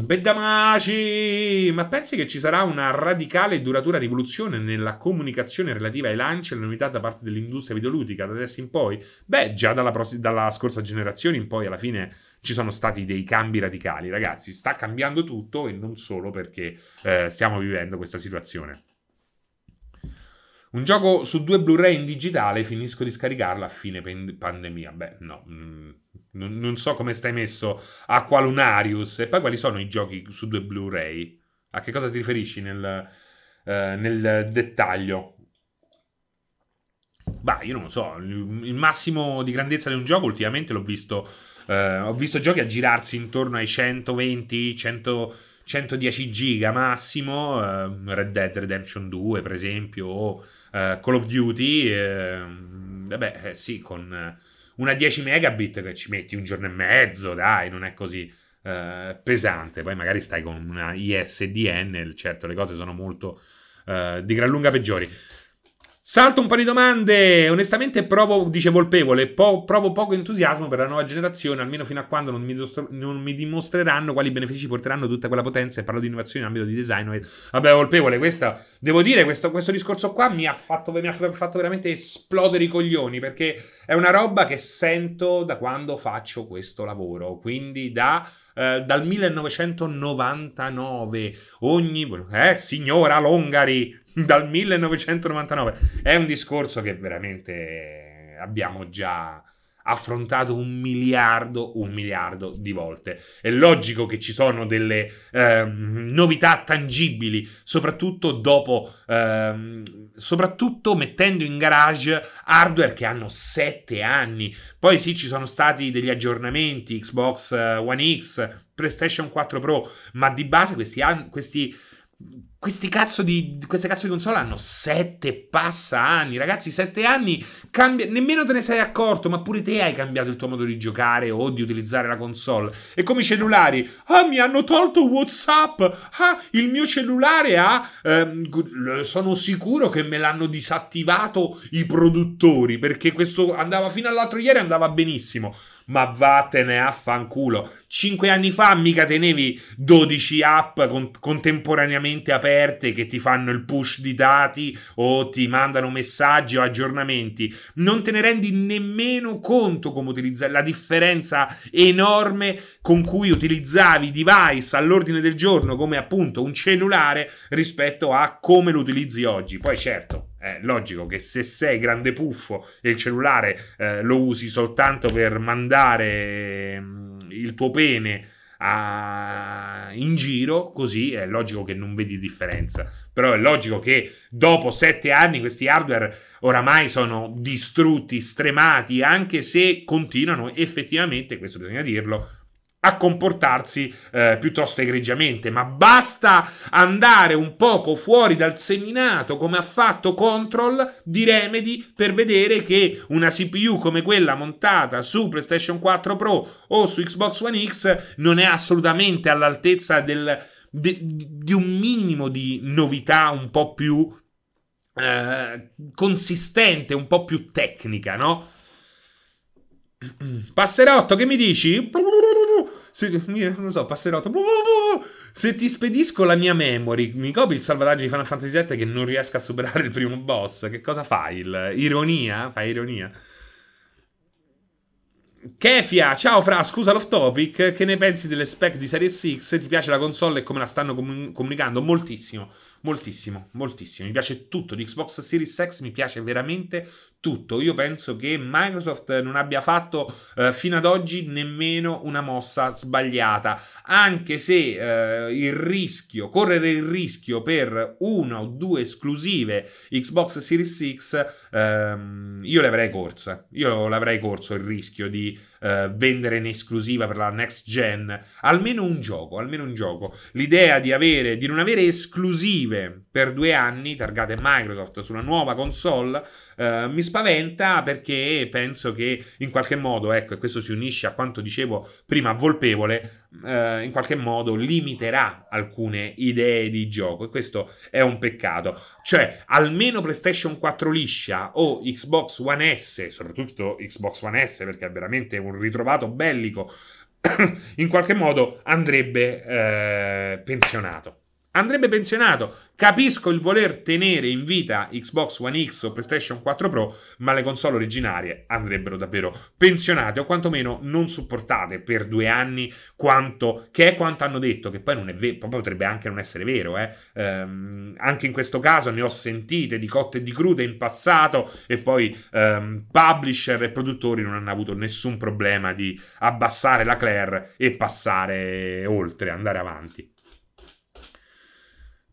Bedamaci, ma pensi che ci sarà una radicale e duratura rivoluzione nella comunicazione relativa ai lanci e alle novità da parte dell'industria videoludica da adesso in poi? Beh, già dalla, pross- dalla scorsa generazione in poi alla fine ci sono stati dei cambi radicali, ragazzi. Sta cambiando tutto, e non solo perché eh, stiamo vivendo questa situazione. Un gioco su due Blu-ray in digitale, finisco di scaricarla a fine pandemia. Beh, no, mm, non so come stai messo a Qualunarius. E poi quali sono i giochi su due Blu-ray? A che cosa ti riferisci nel, eh, nel dettaglio? Bah, io non lo so. Il massimo di grandezza di un gioco ultimamente l'ho visto... Eh, ho visto giochi aggirarsi intorno ai centoventi, cento... centodieci giga massimo, eh, Red Dead Redemption due per esempio, o eh, Call of Duty, eh, vabbè eh, sì, con una dieci megabit che ci metti un giorno e mezzo, dai, non è così. eh, pesante. Poi magari stai con una I S D N, certo le cose sono molto eh, di gran lunga peggiori. Salto un po' di domande, onestamente provo, dice Volpevole, po- provo poco entusiasmo per la nuova generazione, almeno fino a quando non mi, dostro- non mi dimostreranno quali benefici porteranno tutta quella potenza, e parlo di innovazione in ambito di design. E... Vabbè Volpevole, questa, devo dire, questo, questo discorso qua mi ha, fatto, mi ha fatto veramente esplodere i coglioni, perché è una roba che sento da quando faccio questo lavoro, quindi da... Uh, dal millenovecentonovantanove ogni eh, signora Longari dal millenovecentonovantanove è un discorso che veramente abbiamo già affrontato un miliardo un miliardo di volte. È logico che ci sono delle eh, novità tangibili, soprattutto dopo eh, soprattutto mettendo in garage hardware che hanno sette anni. Poi sì, ci sono stati degli aggiornamenti Xbox One X, PlayStation quattro Pro, ma di base questi questi Questi cazzo di, queste cazzo di console hanno sette passa anni, ragazzi. Sette anni cambia, nemmeno te ne sei accorto, ma pure te hai cambiato il tuo modo di giocare o di utilizzare la console. E come i cellulari, ah, mi hanno tolto WhatsApp, ah, il mio cellulare ha, ehm, sono sicuro che me l'hanno disattivato i produttori, perché questo andava fino all'altro ieri, andava benissimo. Ma vattene a fanculo. Cinque anni fa mica tenevi dodici app con- contemporaneamente aperte che ti fanno il push di dati o ti mandano messaggi o aggiornamenti. Non te ne rendi nemmeno conto come utilizzare, la differenza enorme con cui utilizzavi device all'ordine del giorno come appunto un cellulare rispetto a come lo utilizzi oggi. Poi certo, è logico che se sei grande puffo e il cellulare eh, lo usi soltanto per mandare mh, il tuo pene a... in giro, così è logico che non vedi differenza. Però è logico che dopo sette anni questi hardware oramai sono distrutti, stremati, anche se continuano effettivamente, questo bisogna dirlo, a comportarsi eh, piuttosto egregiamente. Ma basta andare un poco fuori dal seminato, come ha fatto Control di Remedy, per vedere che una C P U come quella montata su PlayStation quattro Pro o su Xbox One X non è assolutamente all'altezza del, de, di un minimo di novità un po' più eh, consistente, un po' più tecnica, no? Passerotto, che mi dici? Se, non so, passerotto. Se ti spedisco la mia memory, mi copi il salvataggio di Final Fantasy sette che non riesco a superare il primo boss. Che cosa fai? Il, ironia? Fai ironia? Kefia, ciao Fra, scusa l'off topic. Che ne pensi delle spec di Series X? Ti piace la console e come la stanno com- comunicando? Moltissimo, moltissimo, moltissimo. Mi piace tutto di Xbox Series X, mi piace veramente tutto. Io penso che Microsoft non abbia fatto eh, fino ad oggi nemmeno una mossa sbagliata, anche se eh, il rischio, correre il rischio per una o due esclusive Xbox Series X, ehm, io le avrei corso, io l'avrei corso il rischio di eh, vendere in esclusiva per la next gen almeno un gioco, almeno un gioco. L'idea di avere, di non avere esclusive per due anni targate Microsoft sulla nuova console eh, mi spaventa, perché penso che in qualche modo, ecco, e questo si unisce a quanto dicevo prima Volpevole, eh, in qualche modo limiterà alcune idee di gioco, e questo è un peccato. Cioè almeno PlayStation quattro liscia o Xbox One S, soprattutto Xbox One S, perché è veramente un ritrovato bellico, in qualche modo andrebbe eh, pensionato. Andrebbe pensionato. Capisco il voler tenere in vita Xbox One X o PlayStation quattro Pro, ma le console originarie andrebbero davvero pensionate, o quantomeno non supportate per due anni, quanto, che è quanto hanno detto, che poi non è vero, potrebbe anche non essere vero. Eh. Ehm, anche in questo caso ne ho sentite di cotte e di crude in passato, e poi ehm, publisher e produttori non hanno avuto nessun problema di abbassare la claire e passare oltre, andare avanti.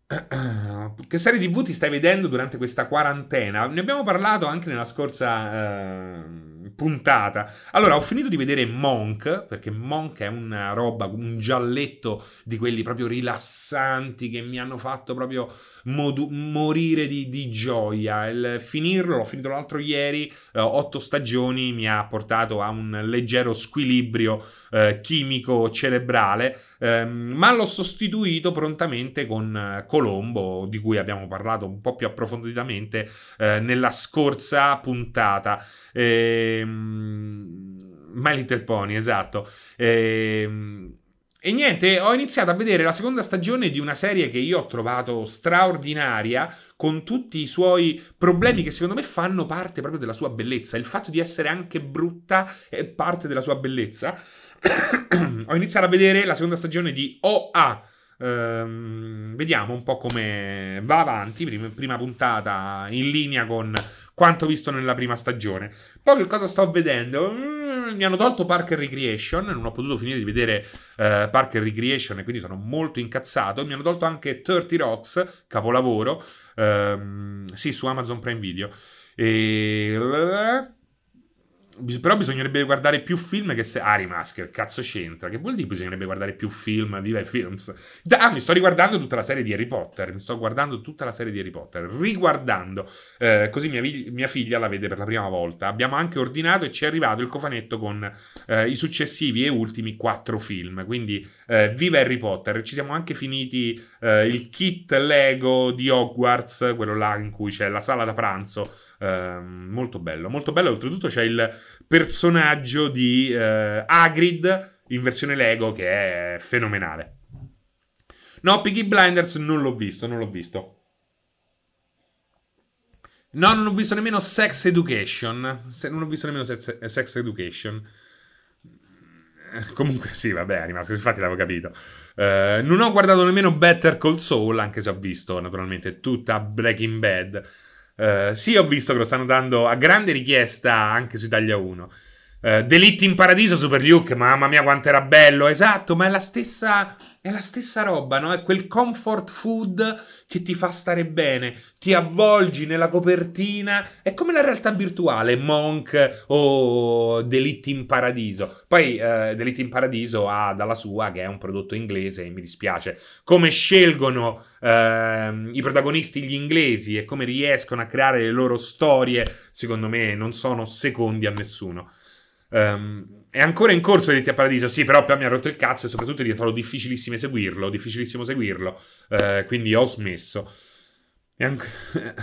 Che serie tivù ti stai vedendo durante questa quarantena? Ne abbiamo parlato anche nella scorsa eh, puntata. Allora, ho finito di vedere Monk, perché Monk è una roba, un gialletto di quelli proprio rilassanti che mi hanno fatto proprio modu- morire di, di gioia. Il finirlo, l'ho finito l'altro ieri, eh, otto stagioni, mi ha portato a un leggero squilibrio eh, chimico cerebrale, eh, ma l'ho sostituito prontamente con Colombo, di cui abbiamo parlato un po' più approfonditamente eh, nella scorsa puntata. Ehm... My Little Pony, esatto. Ehm... E niente, ho iniziato a vedere la seconda stagione di una serie che io ho trovato straordinaria, con tutti i suoi problemi che secondo me fanno parte proprio della sua bellezza. Il fatto di essere anche brutta è parte della sua bellezza. Ho iniziato a vedere la seconda stagione di O A. Ehm, vediamo un po' come va avanti. Prima, prima puntata in linea con quanto visto nella prima stagione. Poi che cosa sto vedendo? Mm, mi hanno tolto Parks and Recreation, non ho potuto finire di vedere eh, Parks and Recreation e quindi sono molto incazzato. Mi hanno tolto anche thirty Rock's, capolavoro, ehm, sì, su Amazon Prime Video. E... però bisognerebbe guardare più film che se... Ah, Masker, cazzo c'entra? Che vuol dire bisognerebbe guardare più film? Viva i films! Ah, mi sto riguardando tutta la serie di Harry Potter. Mi sto guardando tutta la serie di Harry Potter. Riguardando. Eh, così mia, mia figlia la vede per la prima volta. Abbiamo anche ordinato e ci è arrivato il cofanetto con eh, i successivi e ultimi quattro film. Quindi eh, viva Harry Potter! Ci siamo anche finiti eh, il kit Lego di Hogwarts, quello là in cui c'è la sala da pranzo. Uh, molto bello, molto bello. Oltretutto c'è il personaggio di uh, Hagrid in versione Lego che è fenomenale. No, Peaky Blinders non l'ho visto, non l'ho visto. No, non ho visto nemmeno Sex Education. Se, non ho visto nemmeno Sex, sex Education. Comunque sì, vabbè, è rimasto, infatti l'avevo capito. Uh, non ho guardato nemmeno Better Call Saul, anche se ho visto naturalmente tutta Breaking Bad. Uh, sì, ho visto che lo stanno dando a grande richiesta anche su Italia uno. uh, Delitti in Paradiso, Super Luke, mamma mia quanto era bello. Esatto, ma è la stessa, è la stessa roba, no? È quel comfort food che ti fa stare bene, ti avvolgi nella copertina, è come la realtà virtuale. Monk o Delitti in Paradiso. Poi uh, Delitti in Paradiso ha dalla sua che è un prodotto inglese e mi dispiace come scelgono Uh, i protagonisti gli inglesi e come riescono a creare le loro storie. Secondo me non sono secondi a nessuno. um, È ancora in corso Delitti a Paradiso. Sì, però mi ha rotto il cazzo e soprattutto è diventato difficilissimo seguirlo, difficilissimo seguirlo uh, quindi ho smesso. Anche...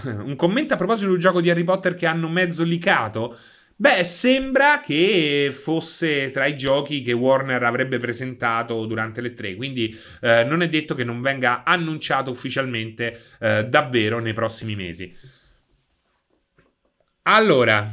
un commento a proposito del gioco di Harry Potter che hanno mezzo licato. Beh, sembra che fosse tra i giochi che Warner avrebbe presentato durante le tre, quindi eh, non è detto che non venga annunciato ufficialmente eh, davvero nei prossimi mesi. Allora,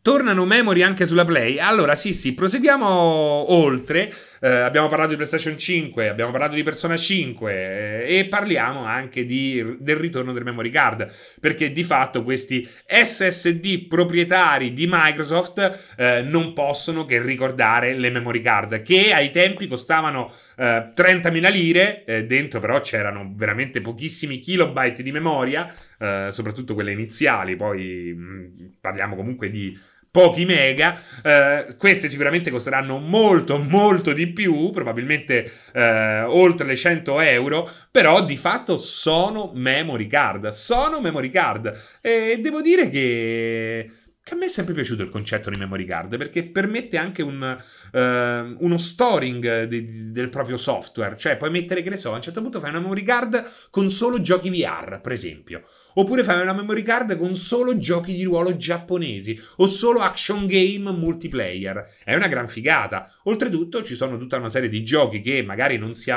tornano memory anche sulla Play? Allora, sì, sì, proseguiamo oltre. Eh, abbiamo parlato di PlayStation cinque, abbiamo parlato di Persona cinque eh, e parliamo anche di, del ritorno del memory card, perché di fatto questi S S D proprietari di Microsoft eh, non possono che ricordare le memory card, che ai tempi costavano eh, trentamila lire, eh, dentro però c'erano veramente pochissimi kilobyte di memoria, eh, soprattutto quelle iniziali, poi mh, parliamo comunque di pochi mega. eh, queste sicuramente costeranno molto molto di più, probabilmente eh, oltre le cento euro, però di fatto sono memory card, sono memory card e devo dire che, che a me è sempre piaciuto il concetto di memory card, perché permette anche un, eh, uno storing di, di, del proprio software, cioè puoi mettere, che ne so, a un certo punto fai una memory card con solo giochi V R, per esempio. Oppure fai una memory card con solo giochi di ruolo giapponesi o solo action game multiplayer. È una gran figata. Oltretutto ci sono tutta una serie di giochi che magari non si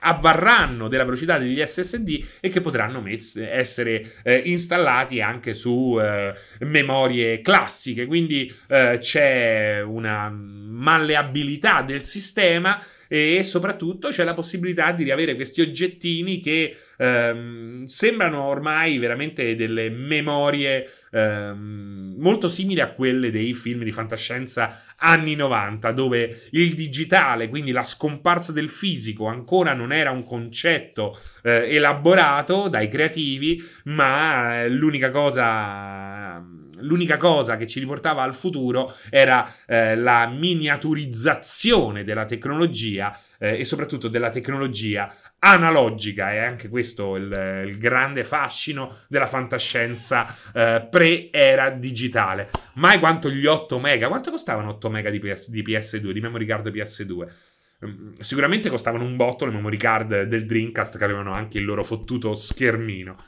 avvarranno della velocità degli S S D e che potranno met- essere eh, installati anche su eh, memorie classiche. Quindi eh, c'è una malleabilità del sistema e soprattutto c'è la possibilità di riavere questi oggettini che ehm, sembrano ormai veramente delle memorie ehm, molto simili a quelle dei film di fantascienza anni novanta, dove il digitale, quindi la scomparsa del fisico, ancora non era un concetto eh, elaborato dai creativi, ma l'unica cosa l'unica cosa che ci riportava al futuro era eh, la miniaturizzazione della tecnologia eh, e soprattutto della tecnologia analogica, e anche questo il, il grande fascino della fantascienza eh, pre-era digitale. Mai quanto gli otto mega, quanto costavano otto mega di, P S, di P S due, di memory card P S due? Sicuramente costavano un botto le memory card del Dreamcast, che avevano anche il loro fottuto schermino.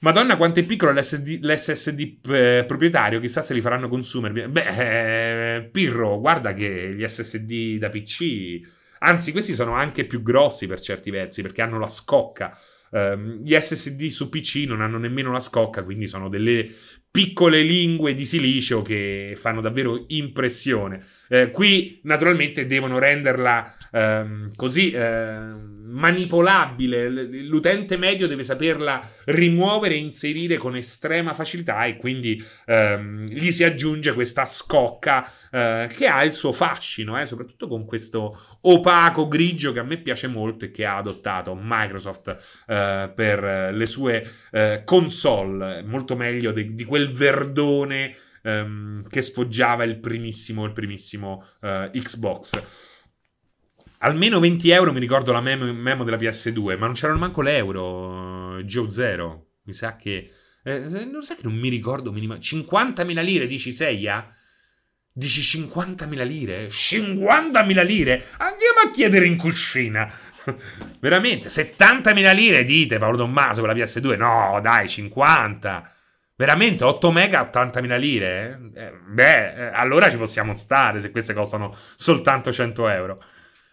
Madonna, quanto è piccolo l'S S D, l'S S D eh, proprietario, chissà se li faranno consumervi. Beh, eh, Pirro, guarda che gli S S D da P C, anzi questi sono anche più grossi per certi versi, perché hanno la scocca. Eh, gli S S D su P C non hanno nemmeno la scocca, quindi sono delle piccole lingue di silicio che fanno davvero impressione. Eh, qui naturalmente devono renderla ehm, così ehm, manipolabile, l'utente medio deve saperla rimuovere e inserire con estrema facilità, e quindi ehm, gli si aggiunge questa scocca eh, che ha il suo fascino, eh, soprattutto con questo opaco grigio che a me piace molto e che ha adottato Microsoft eh, per le sue eh, console, molto meglio di, di quel verdone ehm, che sfoggiava il primissimo, il primissimo eh, Xbox. Almeno venti euro, mi ricordo la memo, memo della P S due, ma non c'erano manco l'euro, Geo Zero. Mi sa che... Eh, non sa che non mi ricordo minimamente. cinquantamila lire, dici Seiya? Dici cinquantamila lire? cinquantamila lire? Andiamo a chiedere in cucina. Veramente, settantamila lire, dite, Paolo Tommaso, per la P S due. No, dai, cinquanta. Veramente, otto mega, ottantamila lire? Eh, beh, allora ci possiamo stare, se queste costano soltanto cento euro.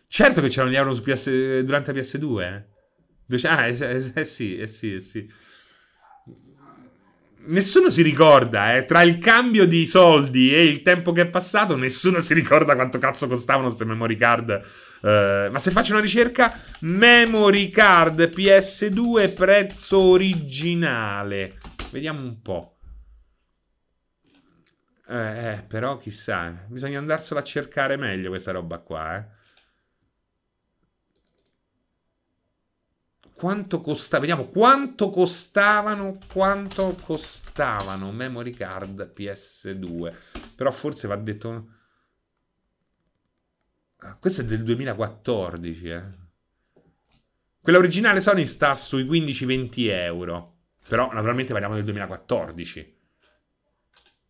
Certo che c'erano gli euro su P S, durante la P S due. Eh? Ah, eh, eh sì, eh sì, eh sì. Nessuno si ricorda, eh. Tra il cambio di soldi e il tempo che è passato, nessuno si ricorda quanto cazzo costavano queste memory card. Eh, ma se faccio una ricerca, memory card P S due prezzo originale. Vediamo un po'. Eh, eh però chissà, bisogna andarsela a cercare meglio questa roba qua, eh. Quanto costava? Vediamo quanto costavano. Quanto costavano memory card P S due? Però forse va detto. Ah, questo è del duemilaquattordici. Eh. Quella originale Sony sta sui quindici venti euro. Però naturalmente parliamo del duemilaquattordici.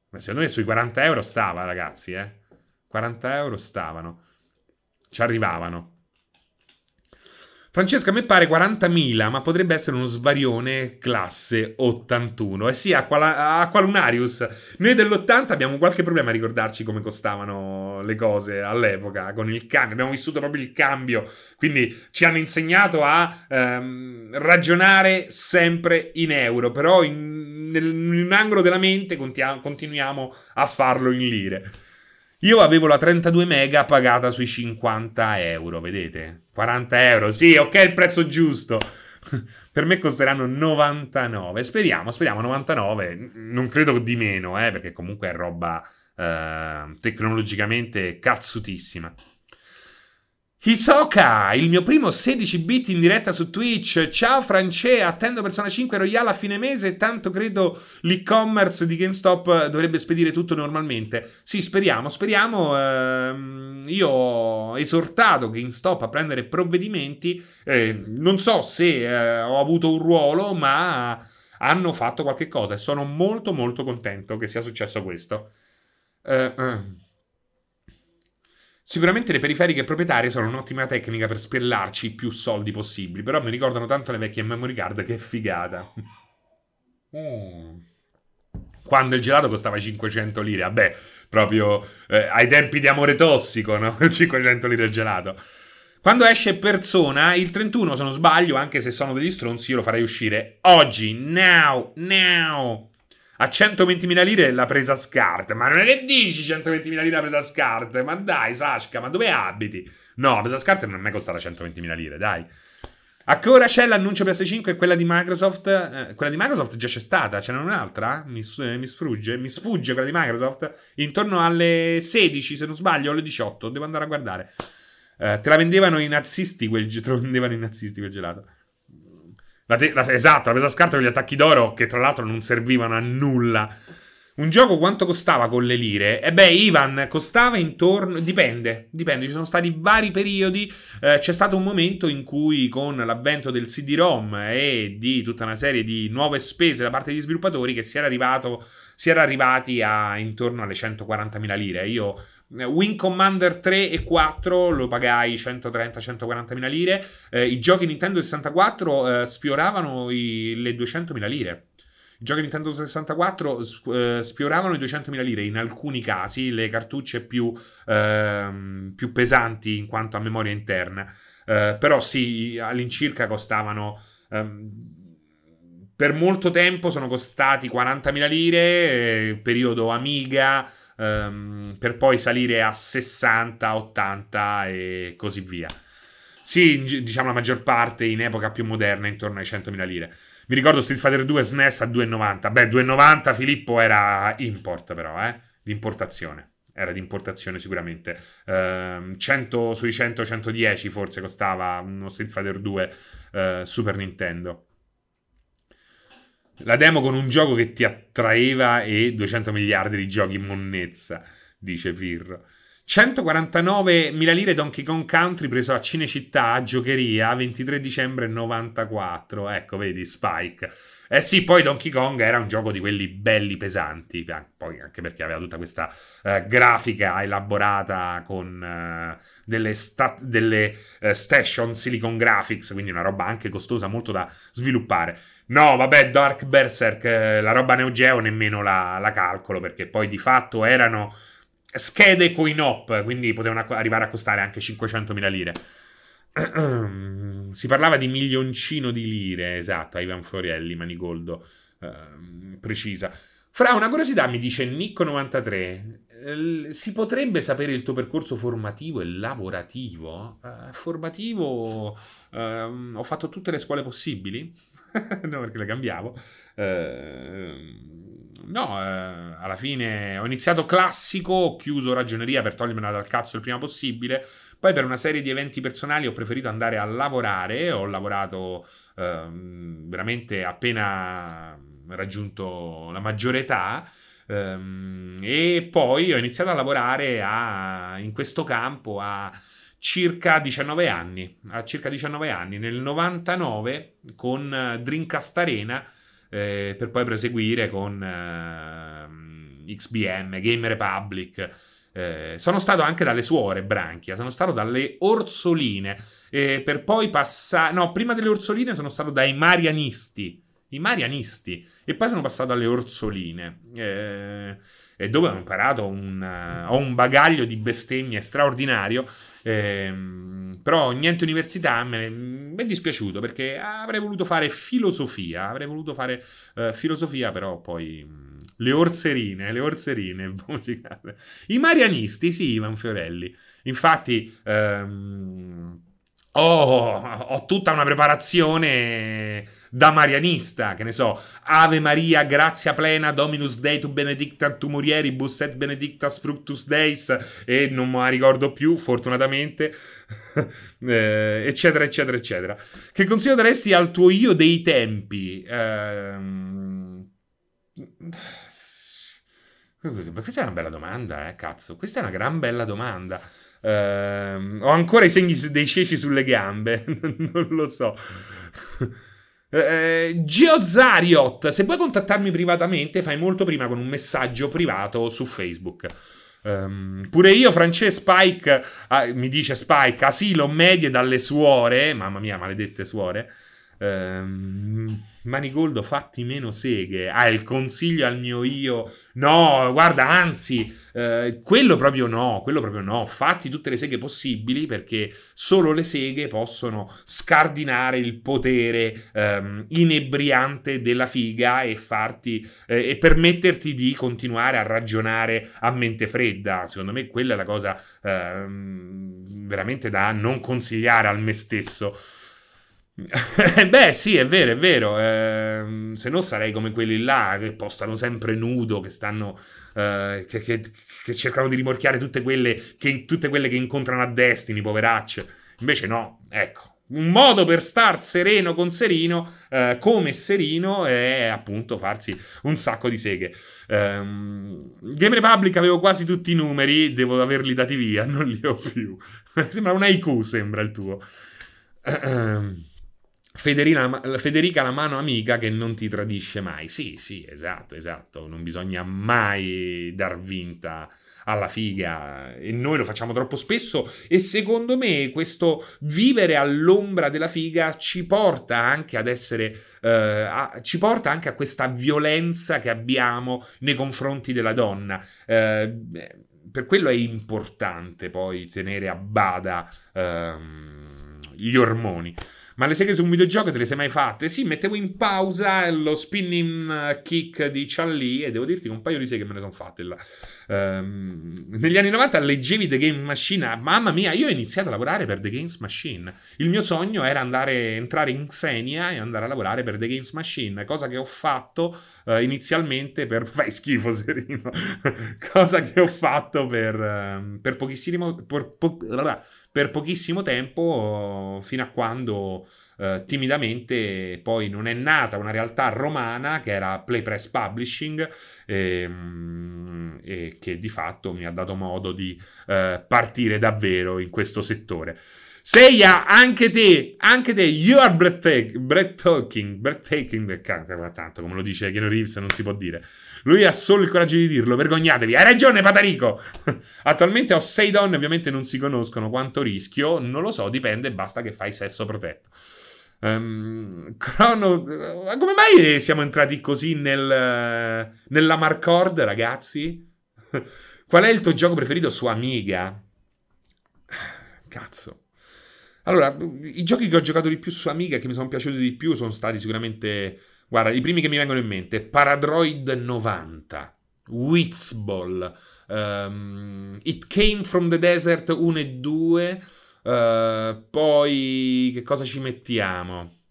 Ma secondo me sui quaranta euro stava, ragazzi. Eh. quaranta euro stavano. Ci arrivavano. Francesca, a me pare quarantamila, ma potrebbe essere uno svarione classe ottantuno. Eh sì, Aqualunarius. Noi dell'ottanta abbiamo qualche problema a ricordarci come costavano le cose all'epoca, con il cambio. Abbiamo vissuto proprio il cambio, quindi ci hanno insegnato a ehm, ragionare sempre in euro, però in, nel, in un angolo della mente contia- continuiamo a farlo in lire. Io avevo la trentadue mega pagata sui cinquanta euro, vedete? quaranta euro, sì, ok, il prezzo giusto. Per me costeranno novantanove, speriamo, speriamo novantanove, non credo di meno, eh, perché comunque è roba eh, tecnologicamente cazzutissima. Hisoka, il mio primo sedici bit in diretta su Twitch. Ciao France, attendo Persona cinque Royal a fine mese, tanto credo l'e-commerce di GameStop dovrebbe spedire tutto normalmente. Sì, speriamo, speriamo. Ehm, io ho esortato GameStop a prendere provvedimenti. Eh, non so se eh, ho avuto un ruolo, ma hanno fatto qualche cosa e sono molto molto contento che sia successo questo. Eh, eh. Sicuramente le periferiche proprietarie sono un'ottima tecnica per spellarci i più soldi possibili, però mi ricordano tanto le vecchie memory card, che figata. Mm. Quando il gelato costava cinquecento lire, vabbè, proprio eh, ai tempi di Amore Tossico, no? cinquecento lire il gelato. Quando esce Persona, il trentuno, se non sbaglio, anche se sono degli stronzi, io lo farei uscire oggi, now, now. A centoventimila lire la presa scarte. Ma non è che dici centoventimila lire la presa scarte? Ma dai, Sashka, ma dove abiti? No, la presa scarte non è mai costata centoventimila lire, dai. A che ora c'è l'annuncio P S cinque e quella di Microsoft? Eh, quella di Microsoft già c'è stata, ce n'è un'altra? Mi, eh, mi sfugge, mi sfugge quella di Microsoft. Intorno alle sedici, se non sbaglio, alle diciotto, devo andare a guardare. Eh, te la vendevano i nazisti quel, te lo vendevano i nazisti quel gelato. La te- la- esatto, la presa scarta con gli attacchi d'oro, che tra l'altro non servivano a nulla. Un gioco quanto costava con le lire? E beh, Ivan, costava intorno... Dipende, dipende, ci sono stati vari periodi. Eh, c'è stato un momento in cui con l'avvento del C D-ROM e di tutta una serie di nuove spese da parte degli sviluppatori che si era arrivato, si era arrivati a intorno alle centoquarantamila lire. Io Wing Commander tre e quattro lo pagai centotrenta centoquarantamila lire. Eh, I giochi Nintendo sessantaquattro eh, sfioravano i, le duecentomila lire. I giochi Nintendo sessantaquattro eh, sfioravano i duecentomila lire in alcuni casi, le cartucce più, eh, più pesanti in quanto a memoria interna. Eh, però sì, all'incirca costavano... Eh, per molto tempo sono costati quarantamila lire, eh, periodo Amiga, ehm, per poi salire a sessanta, ottanta e così via. Sì, diciamo la maggior parte in epoca più moderna intorno ai centomila lire. Mi ricordo Street Fighter due S N E S a due e novanta. Beh, due e novanta Filippo era import però, eh? Di importazione. Era di importazione sicuramente. Eh, cento, sui cento centodieci forse costava uno Street Fighter due eh, Super Nintendo. La demo con un gioco che ti attraeva e duecento miliardi di giochi in monnezza, dice Pirro. centoquarantanovemila lire Donkey Kong Country preso a Cinecittà a Giocheria ventitré dicembre novantaquattro. Ecco, vedi, Spike. Eh sì, poi Donkey Kong era un gioco di quelli belli pesanti, poi anche perché aveva tutta questa eh, grafica elaborata con eh, delle, sta- delle eh, station Silicon Graphics, quindi una roba anche costosa, molto da sviluppare. No, vabbè, Dark Berserk, eh, la roba Neo Geo nemmeno la, la calcolo, perché poi di fatto erano schede coin-op, quindi potevano arrivare a costare anche cinquecentomila lire. Si parlava di milioncino di lire, esatto, a Ivan Florielli, Manigoldo, eh, precisa. Fra, una curiosità, mi dice Nico novantatré, eh, si potrebbe sapere il tuo percorso formativo e lavorativo? Eh, formativo, eh, ho fatto tutte le scuole possibili, no, perché le cambiavo. Eh, no, eh, alla fine ho iniziato classico, ho chiuso ragioneria per togliermela dal cazzo il prima possibile. Poi per una serie di eventi personali ho preferito andare a lavorare, ho lavorato eh, veramente appena raggiunto la maggiore età, ehm, e poi ho iniziato a lavorare a, in questo campo a circa diciannove anni, a circa diciannove anni, nel novantanove con Dreamcast Arena, eh, per poi proseguire con eh, X B M, Game Republic. Eh, sono stato anche dalle suore Branchia, sono stato dalle Orsoline, eh, per poi passare... No, prima delle Orsoline sono stato dai Marianisti, i Marianisti, e poi sono passato alle Orsoline, eh, e dove ho imparato un... Uh, ho un bagaglio di bestemmie straordinario, eh, però niente università, me ne è dispiaciuto, perché avrei voluto fare filosofia, avrei voluto fare uh, filosofia, però poi... Le orserine, le orserine, i marianisti, sì, Ivan Fiorelli. Infatti ehm, ho, ho tutta una preparazione da marianista, che ne so, Ave Maria, grazia plena, Dominus Dei, tu benedicta, tu morieribus et benedictas fructus Deis, e non me la ricordo più, fortunatamente, eh, eccetera, eccetera, eccetera. Che consiglio daresti al tuo io dei tempi? Ehm... Questa è una bella domanda, eh, cazzo. Questa è una gran bella domanda. Eh, ho ancora i segni dei ceci sulle gambe. Non lo so. Eh, Geozariot, se vuoi contattarmi privatamente, fai molto prima con un messaggio privato su Facebook. Um, pure io, Francesco Spike, ah, mi dice Spike, asilo medie dalle suore. Mamma mia, maledette suore. Um, Manigoldo, fatti meno seghe. Ah, il consiglio al mio io. No, guarda, anzi, eh, quello proprio no, quello proprio no. Fatti tutte le seghe possibili, perché solo le seghe possono scardinare il potere ehm, inebriante della figa e farti eh, e permetterti di continuare a ragionare a mente fredda. Secondo me quella è la cosa ehm, veramente da non consigliare al me stesso. Beh sì, è vero, è vero, eh, se no sarei come quelli là che postano sempre nudo, che stanno eh, che, che, che cercano di rimorchiare tutte quelle che, tutte quelle che incontrano a Destiny, poveracce. Invece no, ecco, Un modo per star sereno con Serino, eh, come Serino, è appunto farsi un sacco di seghe. Um, Game Republic avevo quasi tutti i numeri, devo averli dati via, non li ho più. Sembra un I Q, sembra il tuo. Uh, Federina, Federica, la mano amica che non ti tradisce mai. Sì, sì, esatto, esatto. Non bisogna mai dar vinta alla figa, e noi lo facciamo troppo spesso, e secondo me questo vivere all'ombra della figa ci porta anche ad essere eh, a, ci porta anche a questa violenza che abbiamo nei confronti della donna. Eh, per quello è importante poi tenere a bada ehm, gli ormoni. Ma le seghe su un videogioco te le sei mai fatte? Sì, mettevo in pausa lo spinning kick di Chun-Li e devo dirti che un paio di seghe me ne sono fatte là. Um, negli anni novanta leggevi The Games Machine. Mamma mia, io ho iniziato a lavorare per The Games Machine. Il mio sogno era andare, entrare in Xenia e andare a lavorare per The Games Machine, cosa che ho fatto uh, inizialmente per... Fai schifo, Serino. Cosa che ho fatto per, uh, per pochissimo... Per po... per pochissimo tempo, fino a quando eh, timidamente poi non è nata una realtà romana che era Play Press Publishing, e, e che di fatto mi ha dato modo di eh, partire davvero in questo settore. Seiya, anche te, anche te, you are breathtaking, breathtaking, breathtaking, tanto come lo dice Keanu Reeves non si può dire. Lui ha solo il coraggio di dirlo, vergognatevi. Hai ragione, Patarico! Attualmente ho sei donne, ovviamente non si conoscono, quanto rischio? Non lo so, dipende, basta che fai sesso protetto. Um, crono... Come mai siamo entrati così nel... nella Marcord, ragazzi? Qual è il tuo gioco preferito su Amiga? Cazzo. Allora, i giochi che ho giocato di più su Amiga, che mi sono piaciuti di più, sono stati sicuramente... Guarda, i primi che mi vengono in mente: Paradroid novanta, Witzball, um, It Came From The Desert uno e due, uh, poi che cosa ci mettiamo?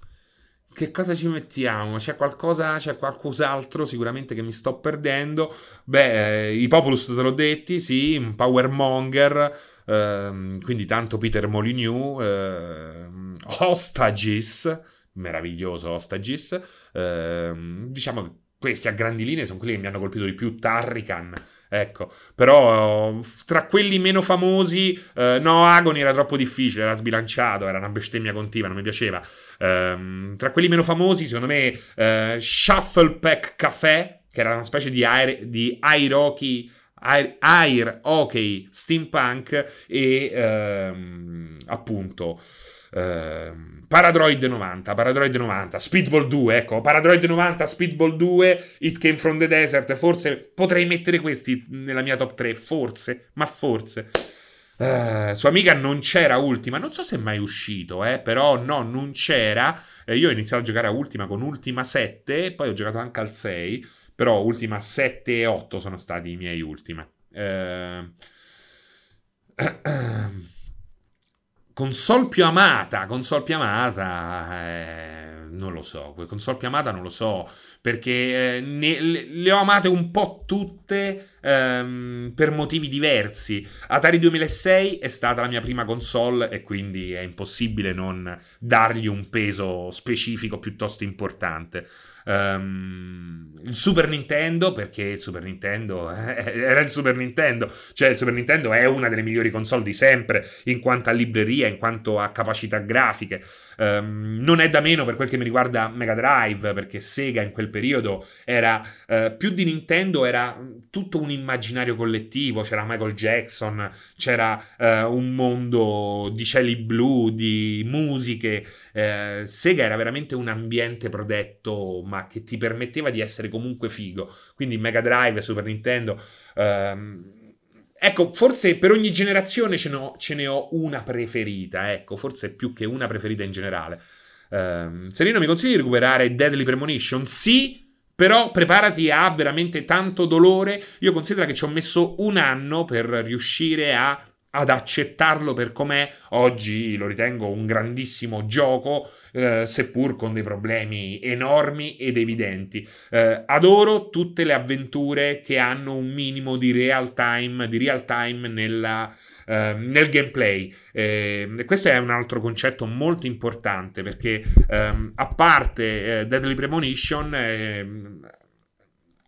Che cosa ci mettiamo? C'è qualcosa, c'è qualcos'altro sicuramente che mi sto perdendo. Beh, i Populus te l'ho detti, sì, un Powermonger, uh, quindi tanto Peter Molyneux, uh, Hostages, meraviglioso Hostages. Eh, diciamo che questi a grandi linee sono quelli che mi hanno colpito di più. Tarrican, ecco, però tra quelli meno famosi, eh, no, Agony era troppo difficile, era sbilanciato, era una bestemmia continua, non mi piaceva. Eh, tra quelli meno famosi, secondo me, eh, Shuffle Pack Café, che era una specie di air, di air hockey, air, air hockey steampunk, e ehm, appunto Uh, Paradroid novanta, Paradroid novanta, Speedball due, ecco, Paradroid novanta, Speedball due, It Came From The Desert, forse potrei mettere questi nella mia top tre, forse, ma forse. Uh, sua amica non c'era Ultima, non so se è mai uscito, eh, però no, non c'era. Eh, io ho iniziato a giocare a Ultima con Ultima sette, poi ho giocato anche al sei, però Ultima sette e otto sono stati i miei Ultima. Ehm... Uh, uh, uh. Console più amata, console più amata, eh, non lo so, console più amata non lo so, perché eh, ne, le, le ho amate un po' tutte ehm, per motivi diversi. Atari duemilasei è stata la mia prima console e quindi è impossibile non dargli un peso specifico piuttosto importante. Um, il Super Nintendo, perché il Super Nintendo eh, era il Super Nintendo, cioè il Super Nintendo è una delle migliori console di sempre in quanto a libreria, in quanto a capacità grafiche. Um, non è da meno per quel che mi riguarda Mega Drive, perché Sega in quel periodo era uh, più di Nintendo, era tutto un immaginario collettivo, c'era Michael Jackson, c'era uh, un mondo di cieli blu, di musiche. Uh, Sega era veramente un ambiente protetto, ma che ti permetteva di essere comunque figo. Quindi Mega Drive, Super Nintendo. Um, ecco, forse per ogni generazione ce ne ho, ce ne ho una preferita. Ecco, forse più che una preferita in generale. Um, Serino, mi consigli di recuperare Deadly Premonition? Sì, però preparati a veramente tanto dolore. Io considero che ci ho messo un anno per riuscire a ad accettarlo per com'è. Oggi lo ritengo un grandissimo gioco, eh, seppur con dei problemi enormi ed evidenti. Eh, adoro tutte le avventure che hanno un minimo di real time, di real time nella, eh, nel gameplay. Eh, questo è un altro concetto molto importante, perché ehm, a parte eh, Deadly Premonition, ehm,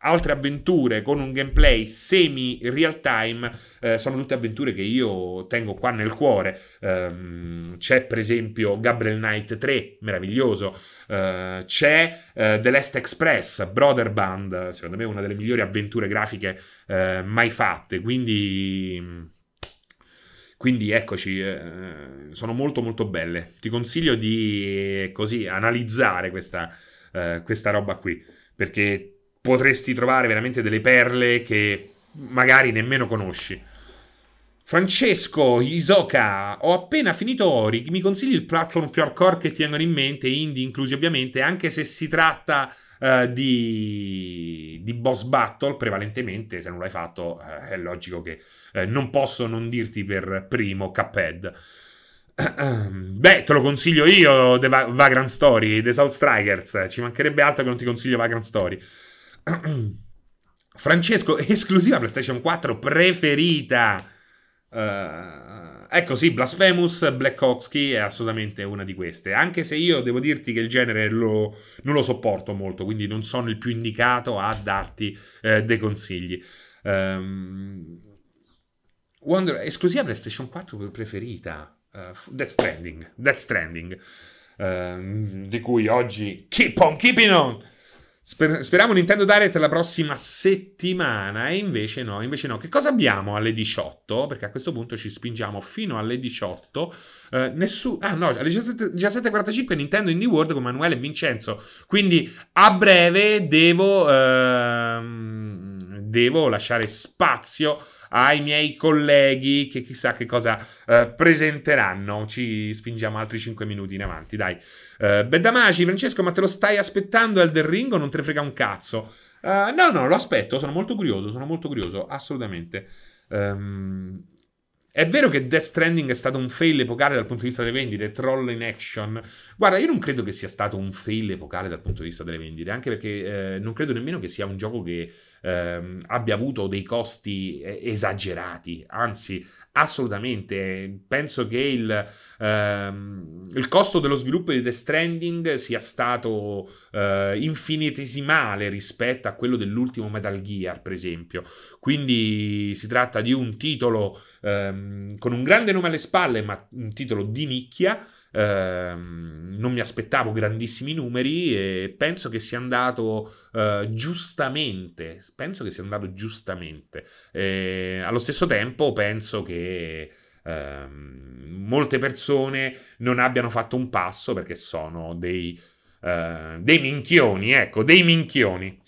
altre avventure con un gameplay semi real time eh, sono tutte avventure che io tengo qua nel cuore. Um, c'è per esempio Gabriel Knight tre, meraviglioso. Uh, c'è uh, The Last Express, Brotherband, secondo me una delle migliori avventure grafiche uh, mai fatte, quindi... Quindi eccoci, eh, sono molto molto belle. Ti consiglio di così analizzare questa, eh, questa roba qui, perché potresti trovare veramente delle perle che magari nemmeno conosci. Francesco Isoca, ho appena finito Ori, mi consigli il platform più hardcore che ti vengono in mente, indie inclusi ovviamente, anche se si tratta... Uh, di, di boss battle prevalentemente. Se non l'hai fatto, uh, è logico che uh, non posso non dirti per primo Cuphead. Beh, te lo consiglio io, The Va- Vagrant Story, The Soul Strikers, ci mancherebbe altro che non ti consiglio Vagrant Story. Francesco, esclusiva PlayStation quattro preferita? Uh, ecco sì, Blasphemous, Black Ops Key è assolutamente una di queste, anche se io devo dirti che il genere lo, non lo sopporto molto, quindi non sono il più indicato a darti eh, dei consigli. um, Wonder, esclusiva PlayStation quattro preferita? uh, Death Stranding, Death Stranding uh, di cui oggi keep on keeping on. Sper- speriamo Nintendo Direct la prossima settimana, e invece no, invece no. Che cosa abbiamo alle diciotto? Perché a questo punto ci spingiamo fino alle diciotto. Eh, nessu- ah no, alle diciassette e quarantacinque Nintendo Indie World con Manuele e Vincenzo. Quindi a breve devo, ehm, devo lasciare spazio ai miei colleghi che chissà che cosa eh, presenteranno. Ci spingiamo altri cinque minuti in avanti, dai. Uh, Bedamaci, Francesco, ma te lo stai aspettando Elden Ring o non te ne frega un cazzo? Uh, no, no, lo aspetto, sono molto curioso, sono molto curioso, assolutamente. Um, è vero che Death Stranding è stato un fail epocale dal punto di vista delle vendite, troll in action. Guarda, io non credo che sia stato un fail epocale dal punto di vista delle vendite, anche perché eh, non credo nemmeno che sia un gioco che eh, abbia avuto dei costi eh, esagerati, anzi... Assolutamente, penso che il, ehm, il costo dello sviluppo di Death Stranding sia stato eh, infinitesimale rispetto a quello dell'ultimo Metal Gear, per esempio. Quindi si tratta di un titolo ehm, con un grande nome alle spalle, ma un titolo di nicchia. Eh, non mi aspettavo grandissimi numeri e penso che sia andato eh, giustamente penso che sia andato giustamente eh, allo stesso tempo penso che eh, molte persone non abbiano fatto un passo perché sono dei eh, dei minchioni, ecco, dei minchioni.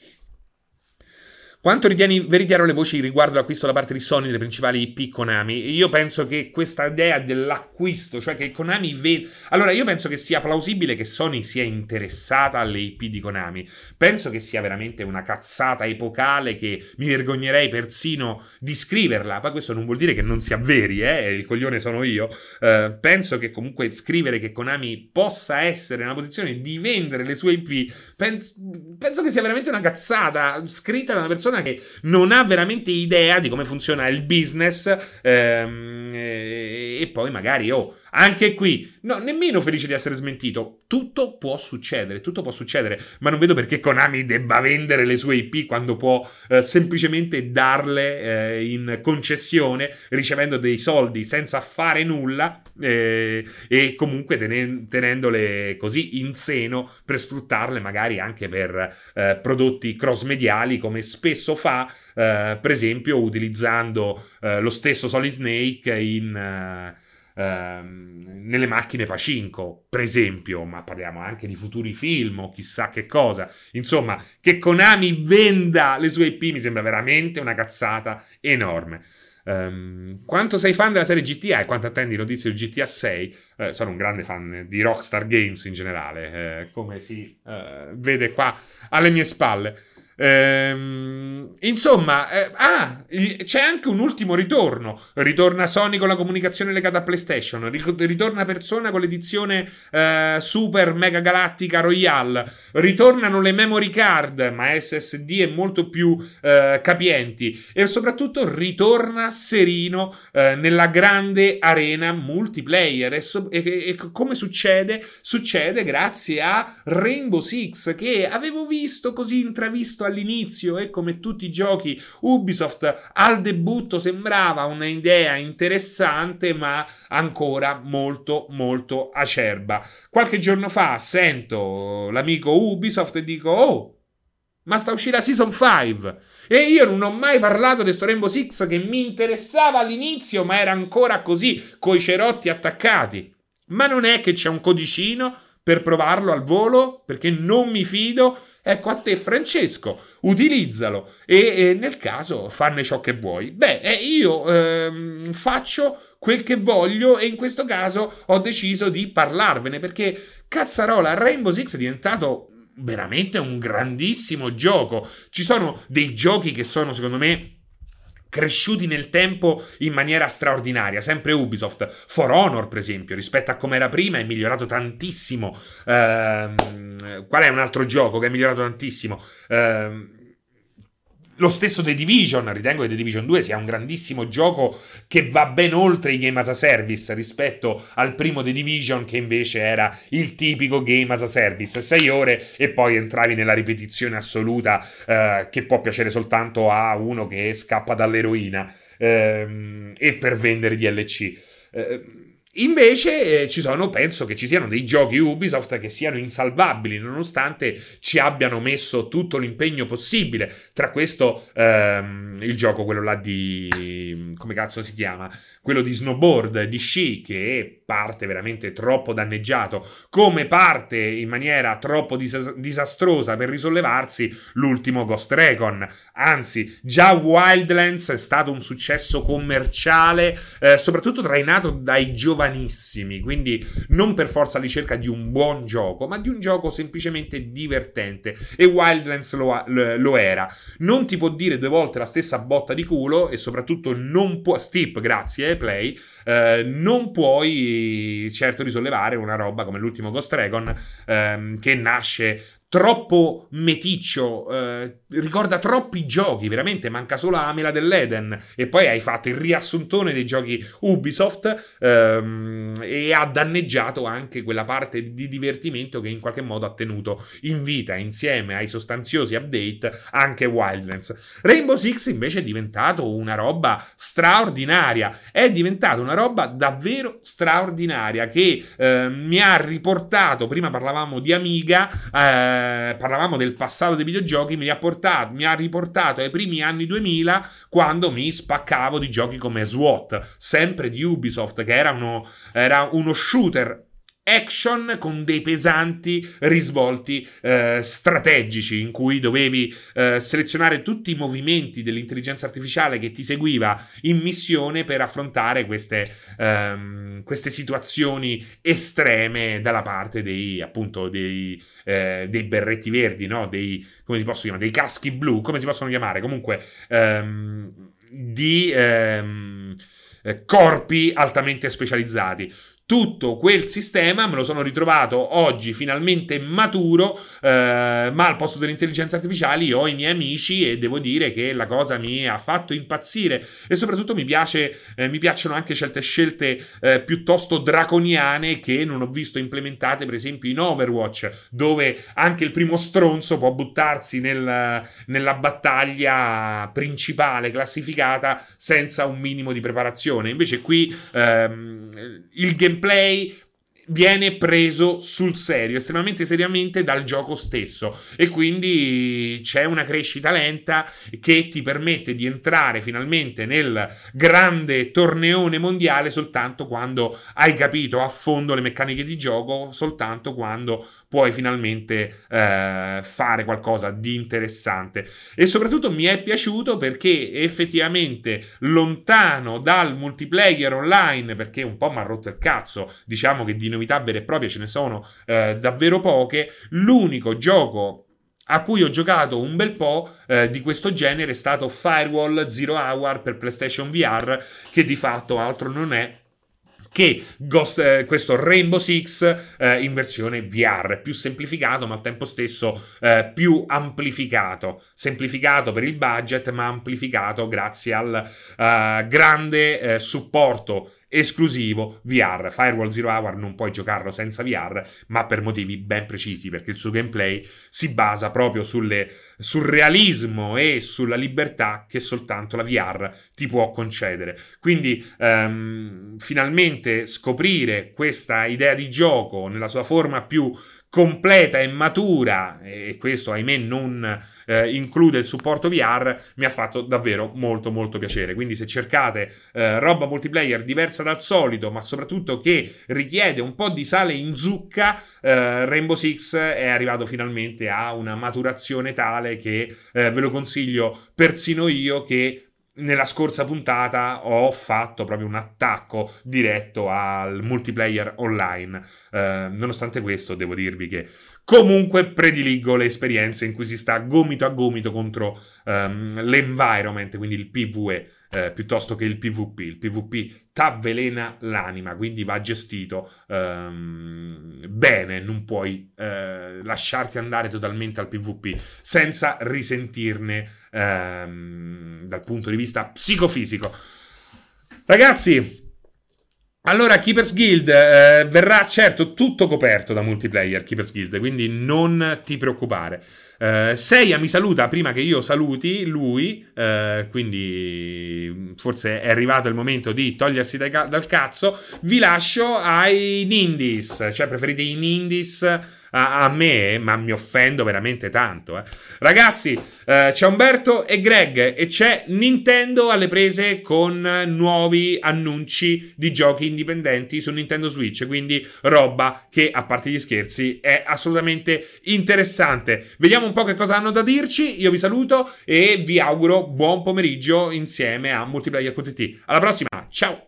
Quanto ritieni veritiero le voci riguardo all'acquisto da parte di Sony delle principali I P Konami? Io penso che questa idea dell'acquisto, cioè che Konami vede... Allora, io penso che sia plausibile che Sony sia interessata alle I P di Konami. Penso che sia veramente una cazzata epocale che mi vergognerei persino di scriverla. Ma questo non vuol dire che non sia veri, eh? Il coglione sono io. Uh, penso che comunque scrivere che Konami possa essere nella posizione di vendere le sue I P, penso, penso che sia veramente una cazzata scritta da una persona che non ha veramente idea di come funziona il business, ehm, e, e poi magari oh, anche qui no, nemmeno felice di essere smentito. Tutto può succedere, tutto può succedere, ma non vedo perché Konami debba vendere le sue I P quando può eh, semplicemente darle eh, in concessione ricevendo dei soldi senza fare nulla eh, e comunque tenen- tenendole così in seno per sfruttarle magari anche per eh, prodotti cross mediali come spesso fa, eh, per esempio utilizzando eh, lo stesso Solid Snake in... Eh, nelle macchine Pacinco, per esempio, ma parliamo anche di futuri film o chissà che cosa. Insomma, che Konami venda le sue I P mi sembra veramente una cazzata enorme. Um, quanto sei fan della serie G T A e quanto attendi notizie di G T A sei? Eh, sono un grande fan di Rockstar Games in generale, eh, come si eh, vede qua alle mie spalle. Ehm, insomma, eh, ah, c'è anche un ultimo ritorno. Ritorna Sony con la comunicazione legata a PlayStation. Ritorna Persona con l'edizione eh, Super Mega Galattica Royal. Ritornano le memory card, ma S S D e molto più eh, capienti. E soprattutto ritorna Serino eh, nella grande arena multiplayer. E, so- e-, e come succede? Succede grazie a Rainbow Six, che avevo visto così intravisto all'inizio, e come tutti i giochi Ubisoft al debutto sembrava un'idea interessante, ma ancora molto molto acerba. Qualche giorno fa sento l'amico Ubisoft e dico: oh, ma sta uscendo la Season cinque, e io non ho mai parlato di sto Rainbow Six che mi interessava all'inizio, ma era ancora così, coi cerotti attaccati. Ma non è che c'è un codicino per provarlo al volo, perché non mi fido? Ecco, a te Francesco, utilizzalo e, e nel caso fanne ciò che vuoi. Beh, eh, io ehm, faccio quel che voglio, e in questo caso ho deciso di parlarvene, perché cazzarola, Rainbow Six è diventato veramente un grandissimo gioco. Ci sono dei giochi che sono, secondo me, cresciuti nel tempo in maniera straordinaria, sempre Ubisoft. For Honor, per esempio, rispetto a come era prima, è migliorato tantissimo. Ehm, qual è un altro gioco che è migliorato tantissimo? Ehm, Lo stesso The Division. Ritengo che The Division due sia un grandissimo gioco che va ben oltre i game as a service rispetto al primo The Division, che invece era il tipico game as a service, sei ore, e poi entravi nella ripetizione assoluta eh, che può piacere soltanto a uno che scappa dall'eroina ehm, e per vendere D L C. Ehm, Invece eh, ci sono, penso che ci siano dei giochi Ubisoft che siano insalvabili, nonostante ci abbiano messo tutto l'impegno possibile. Tra questo ehm, il gioco, quello là di... come cazzo si chiama? Quello di snowboard, di sci, che parte veramente troppo danneggiato, come parte in maniera troppo dis- disastrosa per risollevarsi l'ultimo Ghost Recon. Anzi, già Wildlands è stato un successo commerciale, eh, soprattutto trainato dai giovani, quindi non per forza alla ricerca di un buon gioco, ma di un gioco semplicemente divertente, e Wildlands lo, lo era. Non ti può dire due volte la stessa botta di culo, e soprattutto non può Steep, grazie Play, eh, non puoi certo risollevare una roba come l'ultimo Ghost Recon, ehm, che nasce troppo meticcio, eh, ricorda troppi giochi, veramente manca solo la mela dell'Eden, e poi hai fatto il riassuntone dei giochi Ubisoft ehm, e ha danneggiato anche quella parte di divertimento che in qualche modo ha tenuto in vita, insieme ai sostanziosi update, anche Wildlands. Rainbow Six invece è diventato una roba straordinaria, è diventata una roba davvero straordinaria che eh, mi ha riportato, prima parlavamo di Amiga, eh, parlavamo del passato dei videogiochi, mi ha, portato, mi ha riportato ai primi anni duemila, quando mi spaccavo di giochi come SWAT, sempre di Ubisoft, che era uno, era uno shooter action con dei pesanti risvolti eh, strategici, in cui dovevi eh, selezionare tutti i movimenti dell'intelligenza artificiale che ti seguiva in missione per affrontare queste, ehm, queste situazioni estreme dalla parte dei, appunto, dei, eh, dei berretti verdi, no? Dei, come si possono chiamare? Dei caschi blu, come si possono chiamare? Comunque, ehm, di ehm, corpi altamente specializzati. Tutto quel sistema me lo sono ritrovato oggi finalmente maturo, eh, ma al posto dell'intelligenza artificiale io ho i miei amici, e devo dire che la cosa mi ha fatto impazzire, e soprattutto mi piace, eh, mi piacciono anche certe scelte eh, piuttosto draconiane che non ho visto implementate, per esempio in Overwatch, dove anche il primo stronzo può buttarsi nel, nella battaglia principale classificata senza un minimo di preparazione. Invece qui ehm, il game play viene preso sul serio, estremamente seriamente, dal gioco stesso, e quindi c'è una crescita lenta che ti permette di entrare finalmente nel grande torneone mondiale soltanto quando hai capito a fondo le meccaniche di gioco, soltanto quando puoi finalmente eh, fare qualcosa di interessante. E soprattutto mi è piaciuto perché effettivamente, lontano dal multiplayer online, perché un po' mi ha rotto il cazzo, diciamo che di novità vere e proprie ce ne sono eh, davvero poche, l'unico gioco a cui ho giocato un bel po' eh, di questo genere è stato Firewall Zero Hour per PlayStation V R, che di fatto altro non è che Ghost, eh, questo Rainbow Six eh, in versione V R, più semplificato ma al tempo stesso eh, più amplificato, semplificato per il budget ma amplificato grazie al eh, grande eh, supporto esclusivo V R. Firewall Zero Hour non puoi giocarlo senza V R, ma per motivi ben precisi, perché il suo gameplay si basa proprio sulle, sul realismo e sulla libertà che soltanto la V R ti può concedere. Quindi ehm, finalmente scoprire questa idea di gioco nella sua forma più completa e matura, e questo ahimè non eh, include il supporto V R, mi ha fatto davvero molto molto piacere. Quindi se cercate eh, roba multiplayer diversa dal solito ma soprattutto che richiede un po' di sale in zucca, eh, Rainbow Six è arrivato finalmente a una maturazione tale che eh, ve lo consiglio persino io, che nella scorsa puntata ho fatto proprio un attacco diretto al multiplayer online. Eh, nonostante questo, devo dirvi che comunque prediligo le esperienze in cui si sta gomito a gomito contro ehm, l'environment, quindi il PvE, eh, piuttosto che il PvP. Il PvP t'avvelena l'anima, quindi va gestito ehm, bene, non puoi eh, lasciarti andare totalmente al PvP senza risentirne ehm, dal punto di vista psicofisico. Ragazzi, allora Keepers Guild eh, verrà certo tutto coperto da multiplayer, Keepers Guild, quindi non ti preoccupare. eh, Seiya mi saluta prima che io saluti lui, eh, quindi forse è arrivato il momento di togliersi dai, dal cazzo. Vi lascio ai Nindies, cioè preferite i Nindies a me, ma mi offendo veramente tanto, eh. Ragazzi, eh, c'è Umberto e Greg e c'è Nintendo alle prese con nuovi annunci di giochi indipendenti su Nintendo Switch, quindi roba che, a parte gli scherzi, è assolutamente interessante. Vediamo un po' che cosa hanno da dirci. Io vi saluto e vi auguro buon pomeriggio insieme a multiplayer punto it. Alla prossima, ciao!